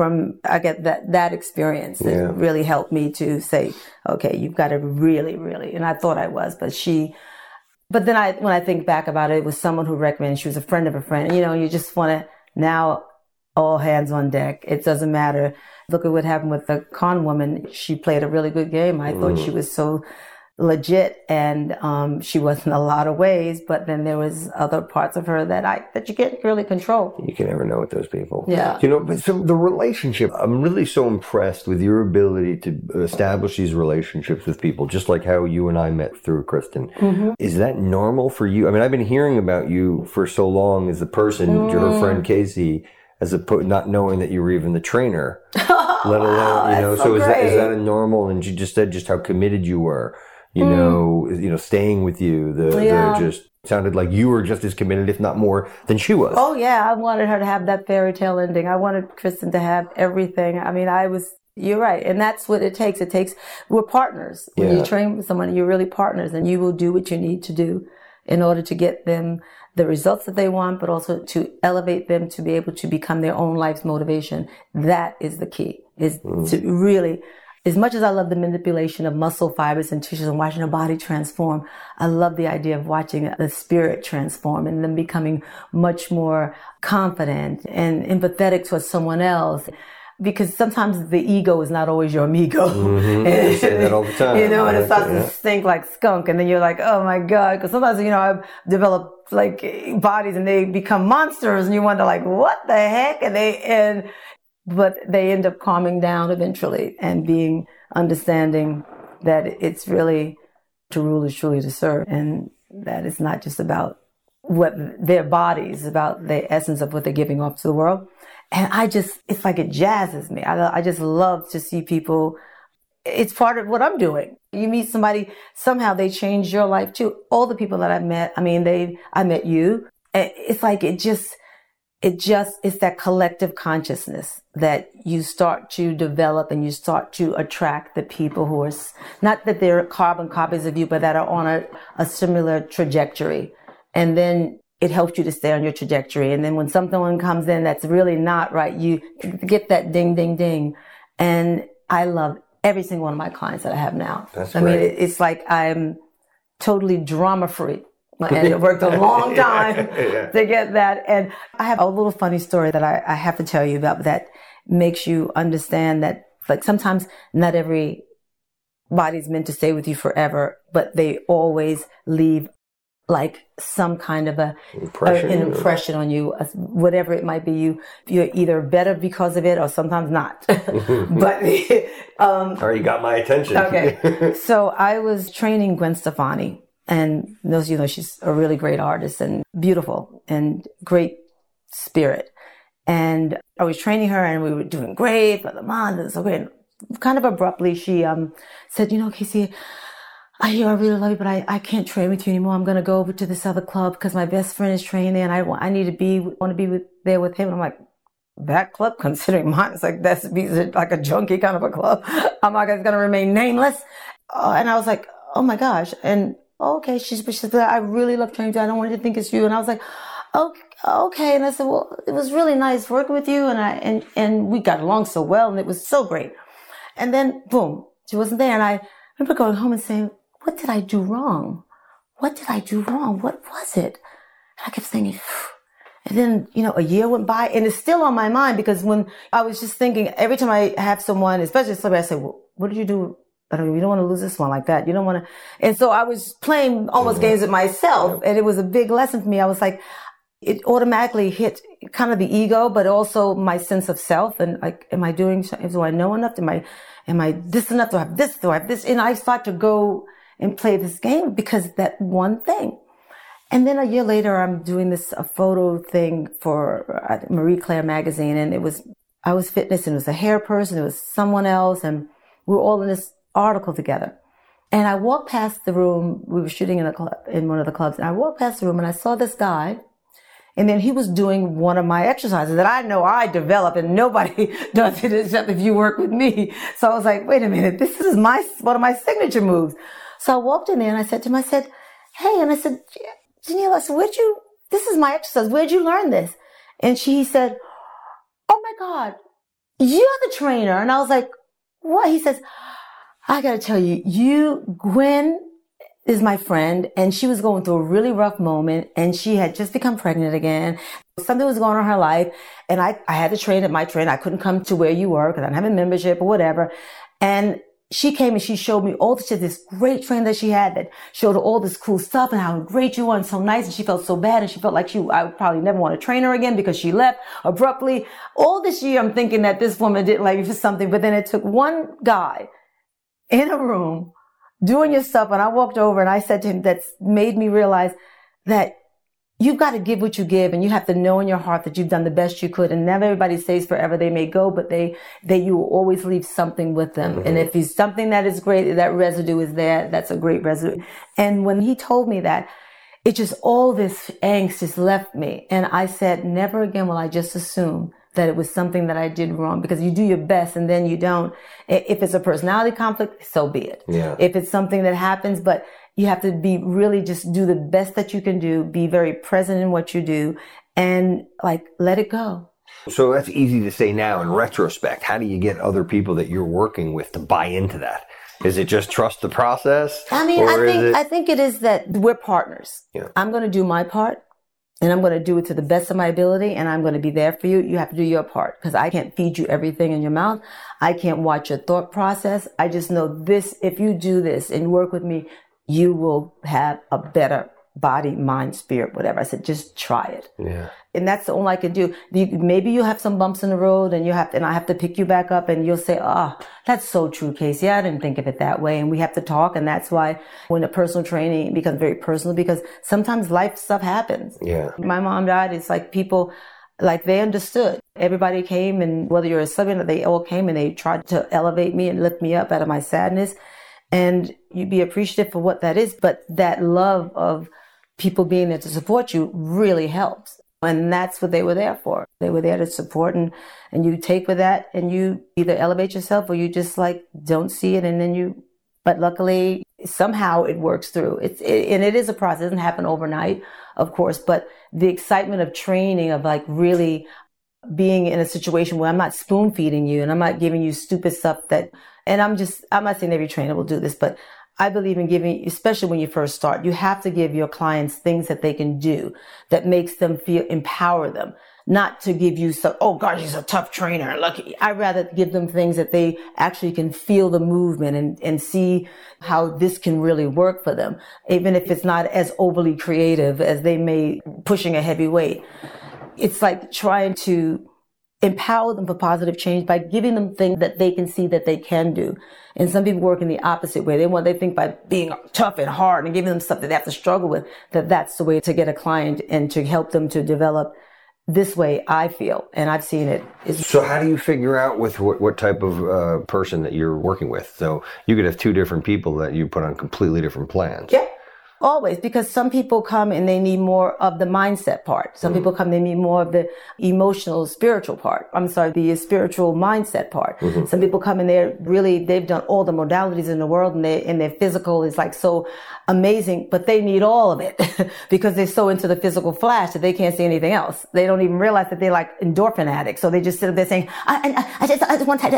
from, I get that experience that really helped me to say, okay, you've got to really, really, and I thought I was, but then when I think back about it, it was someone who recommended, she was a friend of a friend, you know, you just want to, now all hands on deck. It doesn't matter. Look at what happened with the con woman. She played a really good game. I thought she was so legit and she was in a lot of ways, but then there was other parts of her that you can't really control. You can never know with those people. Yeah. You know, but so the relationship, I'm really so impressed with your ability to establish these relationships with people, just like how you and I met through Kristen. Mm-hmm. Is that normal for you? I mean, I've been hearing about you for so long as the person, your friend Casey, as opposed not knowing that you were even the trainer, let alone, you know, so is that a normal, and you just said just how committed you were. You know, staying with you, the just sounded like you were just as committed, if not more, than she was. Oh, yeah. I wanted her to have that fairy tale ending. I wanted Kristen to have everything. I mean, you're right. And that's what it takes. We're partners. When you train with someone, you're really partners, and you will do what you need to do in order to get them the results that they want, but also to elevate them to be able to become their own life's motivation. That is the key, is to really... As much as I love the manipulation of muscle fibers and tissues and watching a body transform, I love the idea of watching the spirit transform and them becoming much more confident and empathetic towards someone else. because sometimes the ego is not always your amigo. Mm-hmm. And, you say that all the time. You know, and it starts to stink like skunk. And then you're like, oh my God. Because sometimes, you know, I've developed like bodies and they become monsters and you wonder like, what the heck? And they end up calming down eventually and being understanding that it's really to rule is truly to serve. And that it's not just about what their bodies, about the essence of what they're giving off to the world. And it's like it jazzes me. I just love to see people. It's part of what I'm doing. You meet somebody, somehow they change your life too. All the people that I've met, I met you. It's like it's that collective consciousness that you start to develop and you start to attract the people who are, not that they're carbon copies of you, but that are on a similar trajectory. And then it helps you to stay on your trajectory. And then when someone comes in that's really not right, you get that ding, ding, ding. And I love every single one of my clients that I have now. That's great. I mean, it's like I'm totally drama-free. And it worked a long time to get that. And I have a little funny story that I have to tell you about that makes you understand that, like, sometimes not every body's meant to stay with you forever, but they always leave like some kind of an impression on you, whatever it might be. You're either better because of it or sometimes not. But you got my attention. Okay. So I was training Gwen Stefani, and those, you know, she's a really great artist and beautiful and great spirit. And I was training her and we were doing great, but the mom was so great. And kind of abruptly she said, you know, Casey, I really love you, but I can't train with you anymore. I'm going to go over to this other club because my best friend is training there and I want to be there with him. And I'm like, that club, considering mine, it's like, that's like a junkie kind of a club. I'm like, it's going to remain nameless. And I was like, oh my gosh. And okay, she said, I really love training. I don't want you to think it's you. And I was like, okay. And I said, well, it was really nice working with you. And I we got along so well and it was so great. And then boom, she wasn't there. And I remember going home and saying, what did I do wrong? What was it? And I kept thinking, and then, you know, a year went by and it's still on my mind because when I was just thinking, every time I have someone, especially somebody, I say, well, what did you do? I don't know. You don't want to lose this one like that. You don't want to. And so I was playing almost games with myself, and it was a big lesson for me. I was like, it automatically hit kind of the ego, but also my sense of self. And like, am I doing something? Do I know enough? Am I this enough? Do I have this? And I start to go and play this game because that one thing. And then a year later, I'm doing this photo thing for Marie Claire magazine. And I was fitness, and it was a hair person. It was someone else. And we were all in this article together. And I walked past the room. We were shooting in a club, in one of the clubs. And I walked past the room and I saw this guy. And then he was doing one of my exercises that I know I developed, and nobody does it except if you work with me. So I was like, wait a minute, this is one of my signature moves. So I walked in there and I said to him, I said, hey, and I said, Janelle, I said, this is my exercise. Where'd you learn this? And he said, oh my God, you're the trainer. And I was like, what? He says, I got to tell you, Gwen is my friend, and she was going through a really rough moment, and she had just become pregnant again. Something was going on in her life, and I had to train at my train. I couldn't come to where you were because I didn't have a membership or whatever. And she came and she showed me all this great train that she had that showed her all this cool stuff and how great you were and so nice. And she felt so bad, and she felt like I would probably never want to train her again because she left abruptly. All this year I'm thinking that this woman didn't like me for something, but then it took one guy in a room doing your stuff. And I walked over and I said to him, that's made me realize that you've got to give what you give, and you have to know in your heart that you've done the best you could. And never everybody stays forever. They may go, but you will always leave something with them. Mm-hmm. And if it's something that is great, that residue is there, that's a great residue. And when he told me that, it just, all this angst just left me. And I said, never again will I just assume that it was something that I did wrong, because you do your best and then you don't. If it's a personality conflict, so be it. Yeah. If it's something that happens, but you have to be really just do the best that you can do, be very present in what you do, and like let it go. So that's easy to say now in retrospect. How do you get other people that you're working with to buy into that? Is it just trust the process? I mean, I think it is that we're partners. Yeah. I'm going to do my part. and I'm going to do it to the best of my ability, and I'm going to be there for you. You have to do your part, because I can't feed you everything in your mouth. I can't watch your thought process. I just know this, if you do this and work with me, you will have a better body, mind, spirit, whatever. I said, just try it. Yeah. And that's all I can do. Maybe you have some bumps in the road and I have to pick you back up, and you'll say, that's so true, Casey. I didn't think of it that way. And we have to talk. And that's why when the personal training becomes very personal, because sometimes life stuff happens. Yeah. My mom died. It's like people, like they understood. Everybody came, and whether you're a sub or they all came and they tried to elevate me and lift me up out of my sadness. And you'd be appreciative for what that is. But that love of people being there to support you really helps. And that's what they were there for. They were there to support, and you take with that, and you either elevate yourself or you just like don't see it. And then but luckily somehow it works through. And it is a process. It doesn't happen overnight, of course, but the excitement of training, of like really being in a situation where I'm not spoon feeding you and I'm not giving you stupid stuff I'm not saying every trainer will do this, but I believe in giving, especially when you first start, you have to give your clients things that they can do that makes them feel, empower them, not to give you some, oh God, he's a tough trainer. Lucky. I'd rather give them things that they actually can feel the movement and see how this can really work for them, even if it's not as overly creative as they may pushing a heavy weight. It's like trying to empower them for positive change by giving them things that they can see that they can do. And some people work in the opposite way. They think by being tough and hard and giving them stuff that they have to struggle with, that's the way to get a client and to help them to develop this way, I feel. And I've seen it. So how do you figure out with what type of person that you're working with? So you could have two different people that you put on completely different plans. Yeah. Always, because some people come and they need more of the mindset part. Some people come, they need more of the spiritual mindset part. Mm-hmm. Some people come and they've done all the modalities in the world, and their physical is like so amazing, but they need all of it because they're so into the physical flash that they can't see anything else. They don't even realize that they're like endorphin addicts. So they just sit up there saying, I just want to,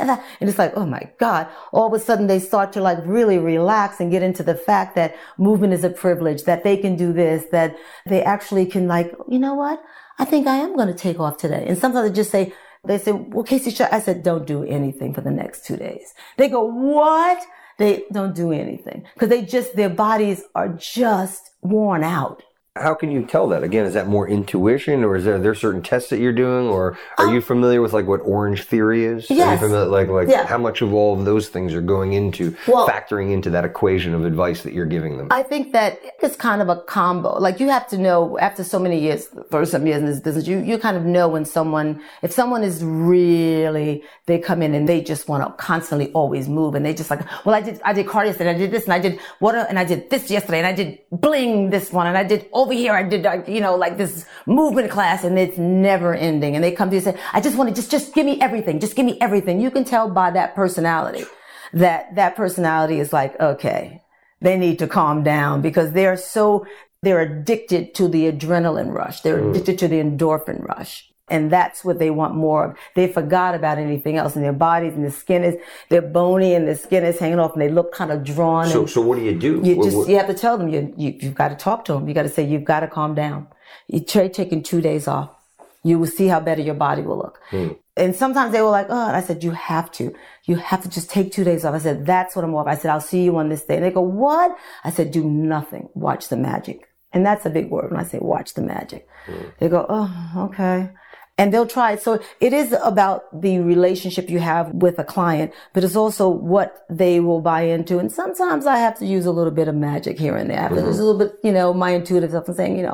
and it's like, oh my God. All of a sudden they start to like really relax and get into the fact that movement is a privilege, that they can do this, that they actually can like, you know what? I think I am going to take off today. And sometimes they say, well, Casey, I said, don't do anything for the next 2 days. They go, what? They don't do anything because their bodies are just worn out. How can you tell that? Again, is that more intuition, or is there certain tests that you're doing, or are you familiar with like what orange theory is? Yes. Are you familiar, how much of all of those things are going into factoring into that equation of advice that you're giving them? I think that it's kind of a combo. Like you have to know after so many years, 30-some years in this business, you kind of know when if someone is really, they come in and they just want to constantly always move, and they just like, well, I did cardio and I did this and I did water and I did this yesterday and I did bling this one and I did over here, I did, like this movement class, and it's never ending. And they come to you and say, I just want to, just give me everything. Just give me everything. You can tell by that personality that personality is like, okay, they need to calm down, because they're addicted to the adrenaline rush. They're addicted to the endorphin rush. And that's what they want more of. They forgot about anything else, and their bodies and they're bony and the skin is hanging off, and they look kind of drawn. So what do you do? You have to tell them, you've got to talk to them. You got to say, you've got to calm down. You try taking 2 days off. You will see how better your body will look. And sometimes they were like, and I said, you have to just take 2 days off. I said, that's what I'm off. I said, I'll see you on this day. And they go, what? I said, do nothing. Watch the magic. And that's a big word when I say watch the magic. They go, okay. And they'll try it. So it is about the relationship you have with a client, but it's also what they will buy into. And sometimes I have to use a little bit of magic here and there. I have to use a little bit, my intuitive stuff and saying,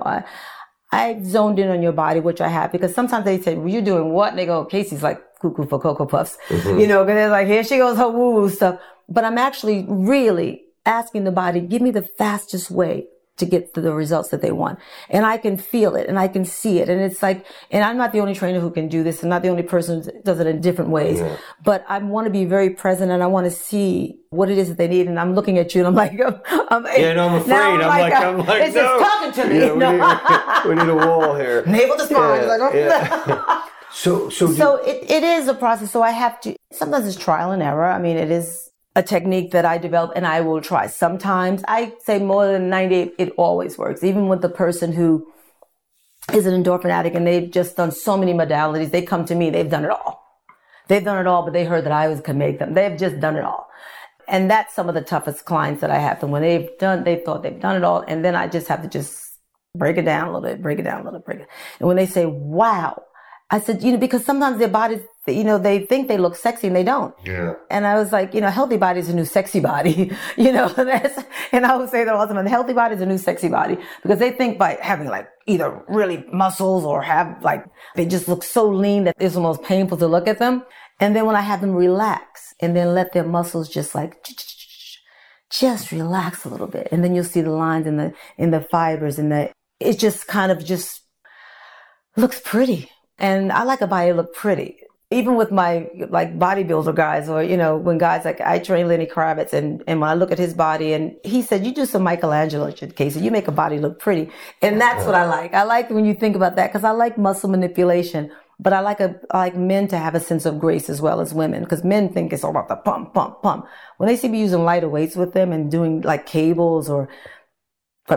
I zoned in on your body, which I have, because sometimes they say, well, you're doing what? And they go, Casey's like cuckoo for Cocoa Puffs. Because they're like, here she goes, her woo-woo stuff. But I'm actually really asking the body, give me the fastest way to get the results that they want. And I can feel it and I can see it. And it's like, and I'm not the only trainer who can do this, and not the only person who does it in different ways, but I want to be very present, and I want to see what it is that they need. And I'm looking at you and I'm like, I'm afraid. It's no. It's talking to me. We need a wall here. Navel to spine. So it is a process. So I have to, sometimes it's trial and error. I mean, it is a technique that I develop, and I will try. Sometimes I say more than 98, it always works. Even with the person who is an endorphin addict, and they've just done so many modalities. They come to me, they've done it all. They've done it all, but they heard that I was could make them. They've just done it all. And that's some of the toughest clients that I have. And when they thought they've done it all. And then I just have to just break it down a little bit, And when they say, wow, I said, because sometimes their bodies, they think they look sexy and they don't. Yeah. And I was like, a healthy body is a new sexy body, and I would say that all the time, a healthy body is a new sexy body, because they think by having either really muscles or have they just look so lean that it's almost painful to look at them. And then when I have them relax and then let their muscles just relax a little bit. And then you'll see the lines and the fibers and it just kind of just looks pretty. And I like a body to look pretty. Even with my bodybuilder guys, or when guys I train Lenny Kravitz, and when I look at his body, and he said, "You do some Michelangelo shit, Casey. You make a body look pretty," and that's what I like. I like when you think about that, because I like muscle manipulation, but I like men to have a sense of grace as well as women, because men think it's all about the pump. When they see me using lighter weights with them and doing cables or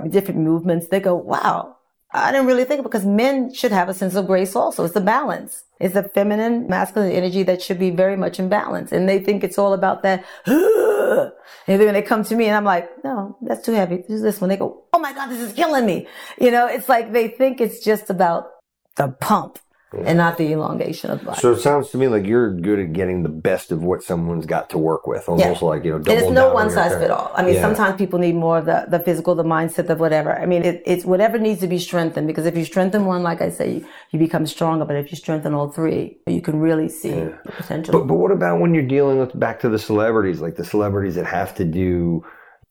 different movements, they go, "Wow." I didn't really think, because men should have a sense of grace also. It's the balance. It's the feminine, masculine energy that should be very much in balance. And they think it's all about that. And then when they come to me and I'm like, no, that's too heavy. Do this one. They go, oh my God, this is killing me. It's like they think it's just about the pump and not the elongation of the body. So it sounds to me like you're good at getting the best of what someone's got to work with. Almost double down. There's no one size fit all. Sometimes people need more of the physical, the mindset, the whatever. It's whatever needs to be strengthened, because if you strengthen one, like I say, you become stronger. But if you strengthen all three, you can really see the potential. But what about when you're dealing with, back to the celebrities, like the celebrities that have to do...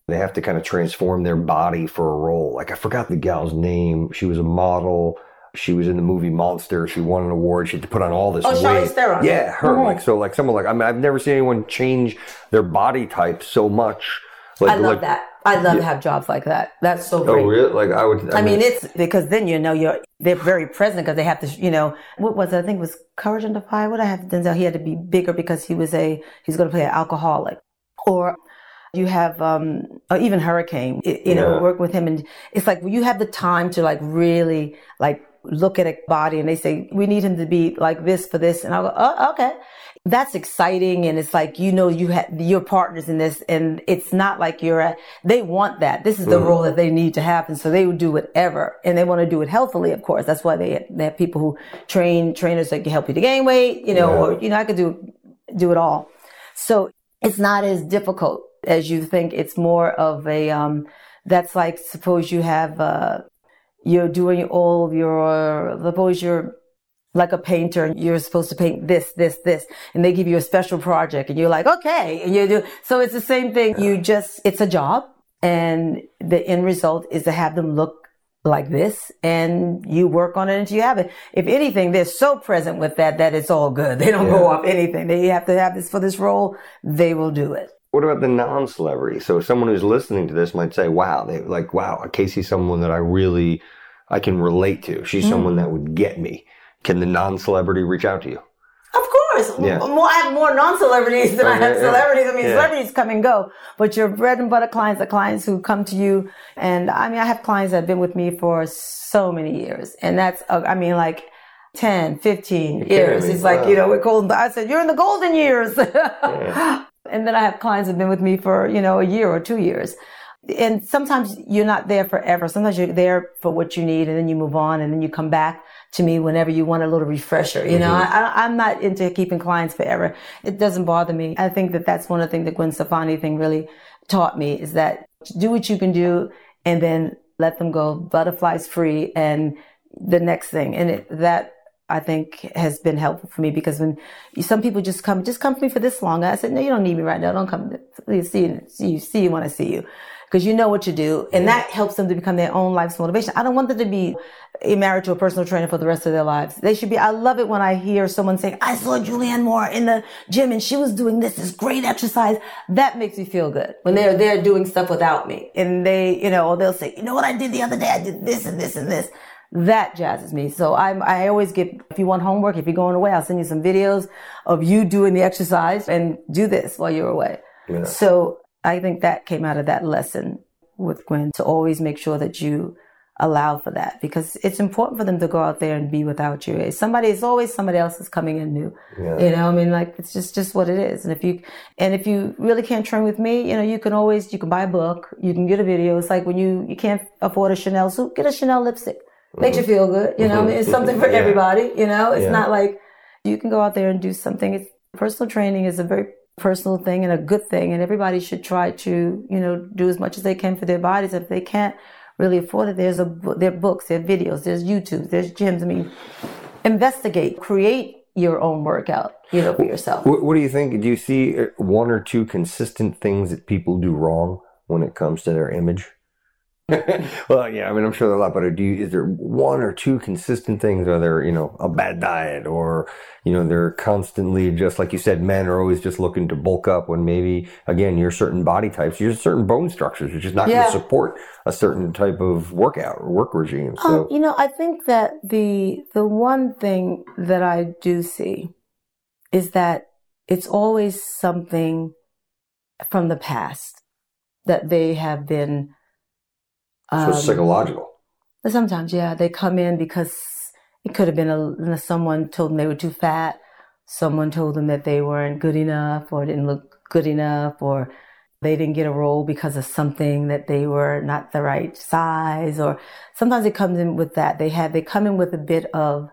They have to kind of transform their body for a role. I forgot the gal's name. She was a model. She was in the movie Monster. She won an award. She had to put on all this weight. Charlize Theron. Yeah, her. Mm-hmm. I've never seen anyone change their body type so much. I love that. I'd love to have jobs like that. That's so great. Oh, really? I would. It's because then they're very present, because they have to. What was it? I think it was Courage Under Fire. What I have Denzel. He had to be bigger because he's going to play an alcoholic. Or you have even Hurricane. Work with him, and it's you have the time to really look at a body, and they say, we need him to be like this for this. And I'll go, oh, okay. That's exciting. And it's you have your partners in this, and it's not they want that. This is the role that they need to have. And so they would do whatever, and they want to do it healthily, of course. That's why they have people who trainers that can help you to gain weight, or, I could do it all. So it's not as difficult as you think. It's more of a, that's suppose you have, you're doing all of your, suppose you're like a painter and you're supposed to paint this, and they give you a special project and you're like, okay. And so it's the same thing. It's a job, and the end result is to have them look like this, and you work on it until you have it. If anything, they're so present with that it's all good. They don't go off anything. They have to have this for this role. They will do it. What about the non-celebrity? So someone who's listening to this might say, wow, Casey's someone that I can relate to. She's someone that would get me. Can the non-celebrity reach out to you? Of course. Yeah. I have more non-celebrities than I have celebrities. Celebrities come and go. But your bread and butter clients are clients who come to you. And I have clients that have been with me for so many years. And that's, 10, 15 years. It's we're golden. I said, you're in the golden years. Yeah. And then I have clients that have been with me for, a year or 2 years. And sometimes you're not there forever. Sometimes you're there for what you need, and then you move on, and then you come back to me whenever you want a little refresher. I'm not into keeping clients forever. It doesn't bother me. I think that's one of the things that Gwen Stefani thing really taught me, is that do what you can do and then let them go butterflies free and the next thing. And that I think has been helpful for me, because when some people just come to me for this long, I said, no, you don't need me right now. Don't come. Please see you when I see you. Because you know what you do, and that helps them to become their own life's motivation. I don't want them to be married to a personal trainer for the rest of their lives. They should be. I love it when I hear someone saying, I saw Julianne Moore in the gym and she was doing this great exercise. That makes me feel good when they're there doing stuff without me. And they, they'll say, you know what I did the other day? I did this and this and this. That jazzes me. So I always get, if you want homework, if you're going away, I'll send you some videos of you doing the exercise, and do this while you're away. Yeah. So I think that came out of that lesson with Gwen, to always make sure that you allow for that, because it's important for them to go out there and be without you. It's always somebody else is coming in new. Yeah. You know, I mean, like, it's just what it is. And if you really can't train with me, you know, you can buy a book, you can get a video. It's like when you can't afford a Chanel suit, get a Chanel lipstick. Mm-hmm. Makes you feel good. You know, mm-hmm. I mean, it's something for everybody, you know, it's not like you can go out there and do something. It's personal training is a very personal thing and a good thing. And everybody should try to, you know, do as much as they can for their bodies. If they can't really afford it, there are books, there are videos, there's YouTube, there's gyms. I mean, investigate, create your own workout, you know, for yourself. What do you think? Do you see one or two consistent things that people do wrong when it comes to their image? Well, yeah, I mean, I'm sure there are a lot, but is there one or two consistent things? Are there, you know, a bad diet, or, you know, they're constantly just, like you said, men are always just looking to bulk up when maybe, again, you're certain body types, you're certain bone structures, you're just not going to support a certain type of workout or work regime. So, you know, I think that the one thing that I do see is that it's always something from the past that they have been. So it's psychological. Sometimes, yeah. They come in because it could have been someone told them they were too fat. Someone told them that they weren't good enough or didn't look good enough, or they didn't get a role because of something, that they were not the right size. Or sometimes it comes in with that. They come in with a bit of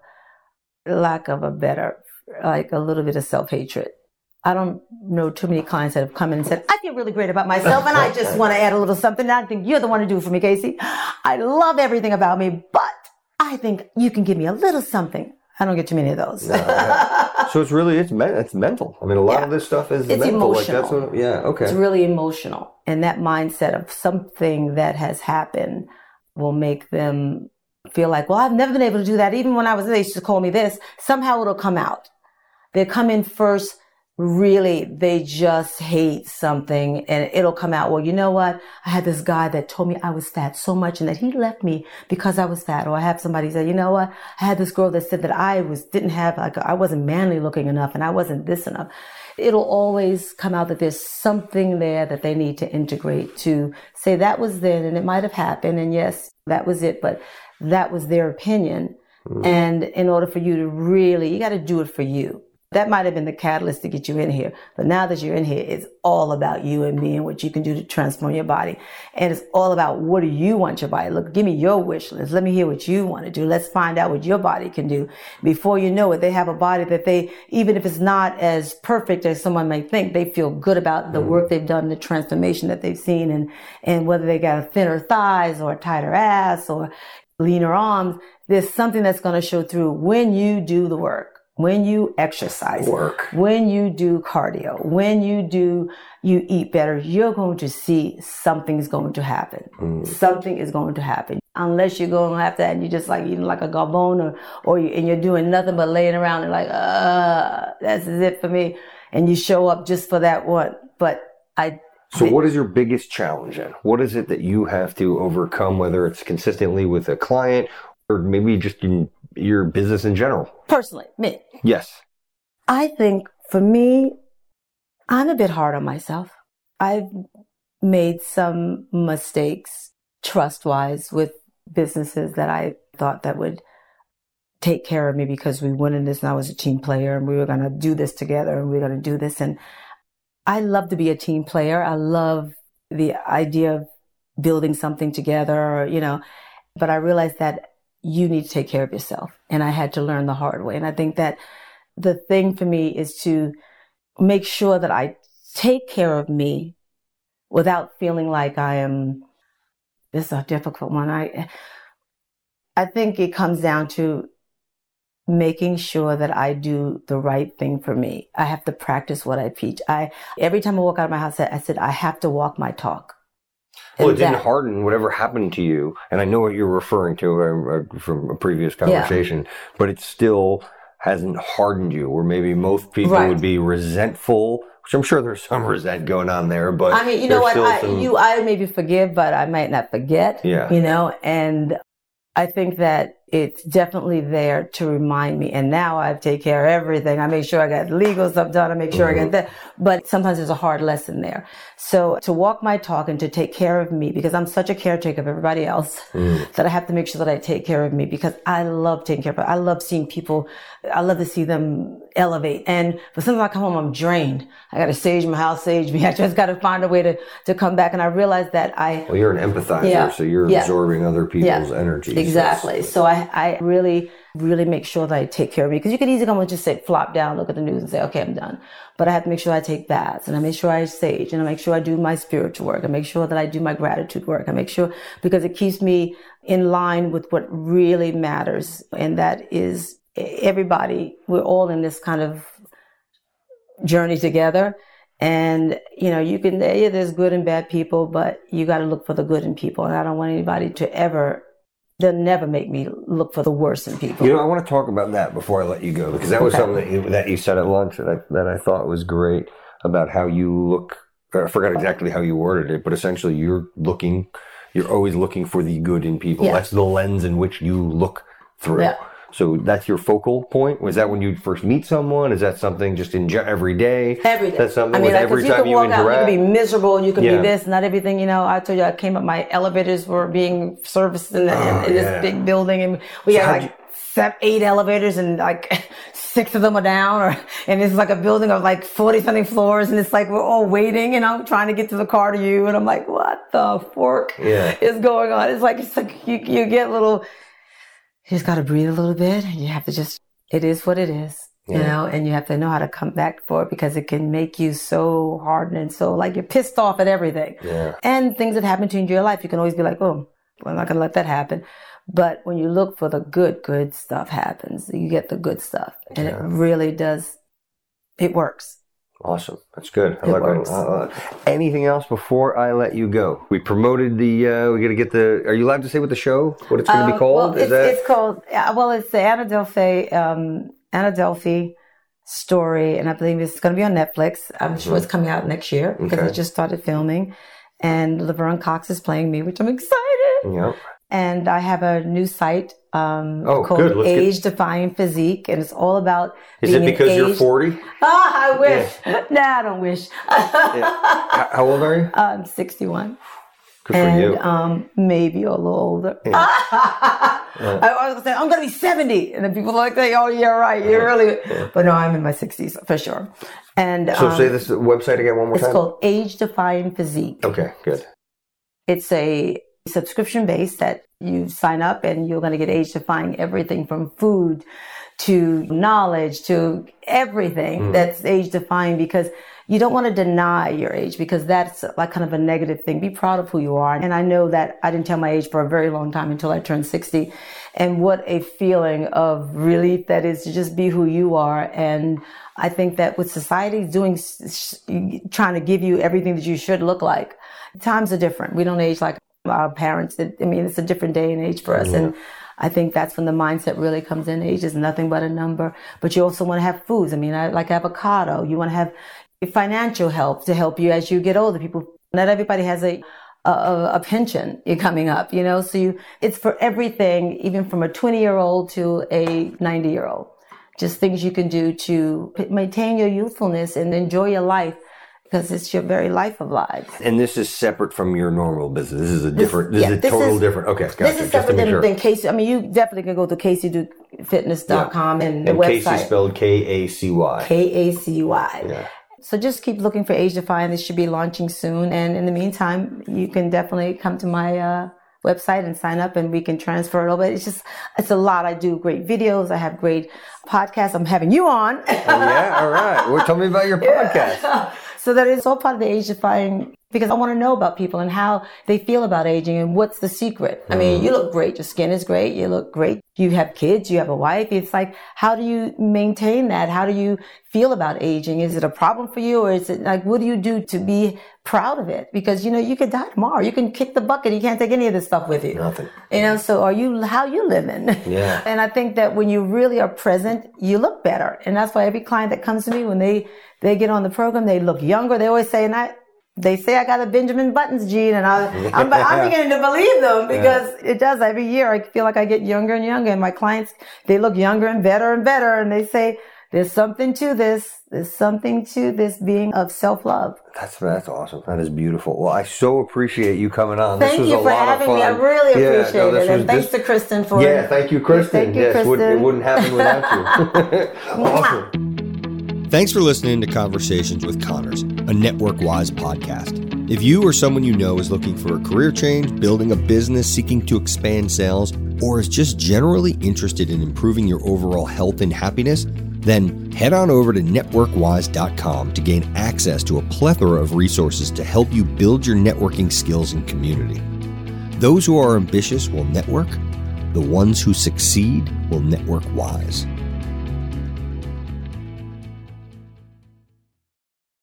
lack of a better, like a little bit of self-hatred. I don't know too many clients that have come in and said, I feel really great about myself and I just want to add a little something. I think you're the one to do it for me, Casey. I love everything about me, but I think you can give me a little something. I don't get too many of those. So it's mental. I mean, a lot of this stuff is mental. Emotional. Like that's what, okay. It's really emotional. And that mindset of something that has happened will make them feel like, well, I've never been able to do that. Even when I was, they used to call me this. Somehow it'll come out. They come in first. Really, they just hate something and it'll come out. Well, you know what? I had this guy that told me I was fat so much and that he left me because I was fat. Or I have somebody say, you know what? I had this girl that said that I wasn't manly looking enough and I wasn't this enough. It'll always come out that there's something there that they need to integrate, to say that was then and it might have happened. And yes, that was it, but that was their opinion. Mm. And in order for you to really, you got to do it for you. That might have been the catalyst to get you in here. But now that you're in here, it's all about you and me and what you can do to transform your body. And it's all about, what do you want your body? Look, give me your wish list. Let me hear what you want to do. Let's find out what your body can do. Before you know it, they have a body that they, even if it's not as perfect as someone might think, they feel good about the work they've done, the transformation that they've seen, and whether they got thinner thighs or tighter ass or leaner arms, there's something that's going to show through when you do the work. When you exercise, when you do cardio, when you eat better, you're going to see something's going to happen. Mm. Something is going to happen. Unless you're going after that and you're just like eating like a garbone and you're doing nothing but laying around and like, this is it for me. And you show up just for that one. So what is your biggest challenge then? What is it that you have to overcome, whether it's consistently with a client or maybe just in your business in general? Personally, me. Yes. I think for me, I'm a bit hard on myself. I've made some mistakes trust-wise with businesses that I thought that would take care of me because we went in this and I was a team player and we were going to do this together and we were going to do this. And I love to be a team player. I love the idea of building something together, you know, but I realized that you need to take care of yourself. And I had to learn the hard way. And I think that the thing for me is to make sure that I take care of me without feeling like I am, this is a difficult one. I think it comes down to making sure that I do the right thing for me. I have to practice what I preach. Every time I walk out of my house, I said, I have to walk my talk. Well, it didn't harden whatever happened to you. And I know what you're referring to from a previous conversation, but it still hasn't hardened you, where maybe most people would be resentful, which I'm sure there's some resent going on there. But I mean, you know what? I maybe forgive, but I might not forget, you know? And I think that it's definitely there to remind me. And now I take care of everything. I make sure I got legal stuff done. I make sure I got that. But sometimes there's a hard lesson there. So to walk my talk and to take care of me, because I'm such a caretaker of everybody else, that I have to make sure that I take care of me, because I love taking care of people. I love seeing people. I love to see them elevate. And but sometimes I come home, I'm drained. I got to sage my house, sage me. I just got to find a way to come back. And I realized that well, you're an empathizer, so you're absorbing other people's energy. Exactly. So I really, really make sure that I take care of me, because you could easily come and just sit, flop down, look at the news and say, okay, I'm done. But I have to make sure I take baths, and I make sure I sage, and I make sure I do my spiritual work. I make sure that I do my gratitude work. I make sure, because it keeps me in line with what really matters. And that is everybody. We're all in this kind of journey together. And, you know, you can, there's good and bad people, but you got to look for the good in people. And I don't want anybody to ever, they'll never make me look for the worst in people. You know, I want to talk about that before I let you go, because that was something that you said at lunch that I thought was great about how you look. I forgot exactly how you worded it, but essentially you're always looking for the good in people. Yeah. That's the lens in which you look through. Yeah. So that's your focal point? Was that when you first meet someone? Is that something just in every day? Every day. That's something every time you interact? I mean, you can be miserable, you can be this, not everything. You know, I told you, I came up, my elevators were being serviced in this big building. And we had like 8 elevators, and like 6 of them are down. And it's like a building of like 40-something floors. And it's like, we're all waiting, and I'm trying to get to the car to you. And I'm like, what the fork is going on? It's like you get little... You just got to breathe a little bit, and you have to just, it is what it is, you know, and you have to know how to come back for it, because it can make you so hardened and so like you're pissed off at everything. Yeah. And things that happen to you in your life, you can always be like, oh, I'm not going to let that happen. But when you look for the good stuff happens, you get the good stuff, and it really does, it works. Awesome. That's good. I like it. Anything else before I let you go? We promoted the, we're going to get the, are you allowed to say what the show, what it's going to be called? Well, it's called, it's the Anna Delvey story, and I believe it's going to be on Netflix. I'm sure it's coming out next year, because it just started filming, and Laverne Cox is playing me, which I'm excited. Yep. And I have a new site called Age-Defying Physique, and it's all about being engaged. Is it because you're 40? Ah, I wish. Yeah. Nah, I don't wish. Yeah. How old are you? I'm 61. Good for you. Maybe a little older. Yeah. I was going to say, I'm going to be 70. And then people are like, oh, you're right. You're really... Yeah. But no, I'm in my 60s, for sure. And so say this website again one more time? It's called Age-Defying Physique. Okay, good. It's a... subscription based that you sign up, and you're going to get age-defying everything from food to knowledge to everything that's age-defying, because you don't want to deny your age, because that's like kind of a negative thing. Be proud of who you are. And I know that I didn't tell my age for a very long time until I turned 60. And what a feeling of relief that is to just be who you are. And I think that with society trying to give you everything that you should look like, times are different. We don't age like our parents did. I mean, it's a different day and age for us. Yeah. And I think that's when the mindset really comes in. Age is nothing but a number. But you also want to have foods. I mean, I like avocado. You want to have financial help to help you as you get older. People, not everybody has a pension coming up, you know, so it's for everything, even from a 20-year-old to a 90-year-old. Just things you can do to maintain your youthfulness and enjoy your life, because it's your very life of lives. And this is separate from your normal business. This is a different, different. Okay, gotcha. This is separate than Casey. I mean, you definitely can go to KCDukeFitness.com and the website. And Casey spelled K-A-C-Y. K-A-C-Y. Yeah. So just keep looking for Age Defying. This should be launching soon. And in the meantime, you can definitely come to my website and sign up, and we can transfer it over. It's a lot. I do great videos. I have great podcasts. I'm having you on. Oh, yeah, all right. Well, tell me about your podcast. Yeah. So that is all part of the age-defying, because I want to know about people and how they feel about aging and what's the secret. I mean, you look great. Your skin is great. You look great. You have kids. You have a wife. It's like, how do you maintain that? How do you feel about aging? Is it a problem for you? Or is it like, what do you do to be proud of it? Because, you know, you could die tomorrow. You can kick the bucket. You can't take any of this stuff with you. Nothing. You know, so how you living? Yeah. And I think that when you really are present, you look better. And that's why every client that comes to me, when they get on the program, they look younger. They always say, and I they say I got a Benjamin Buttons gene, and I'm beginning to believe them, because it does. Every year I feel like I get younger and younger, and my clients, they look younger and better, and they say, there's something to this. There's something to this being of self-love. That's awesome. That is beautiful. Well, I so appreciate you coming on. Thank you for having me. I really appreciate it. And thanks to Kristen for it. Yeah, thank you, Kristen. Thank you, Kristen. It wouldn't happen without you. Awesome. Thanks for listening to Conversations with Connors, a NetworkWise podcast. If you or someone you know is looking for a career change, building a business, seeking to expand sales, or is just generally interested in improving your overall health and happiness, then head on over to NetworkWise.com to gain access to a plethora of resources to help you build your networking skills and community. Those who are ambitious will network. The ones who succeed will network wise.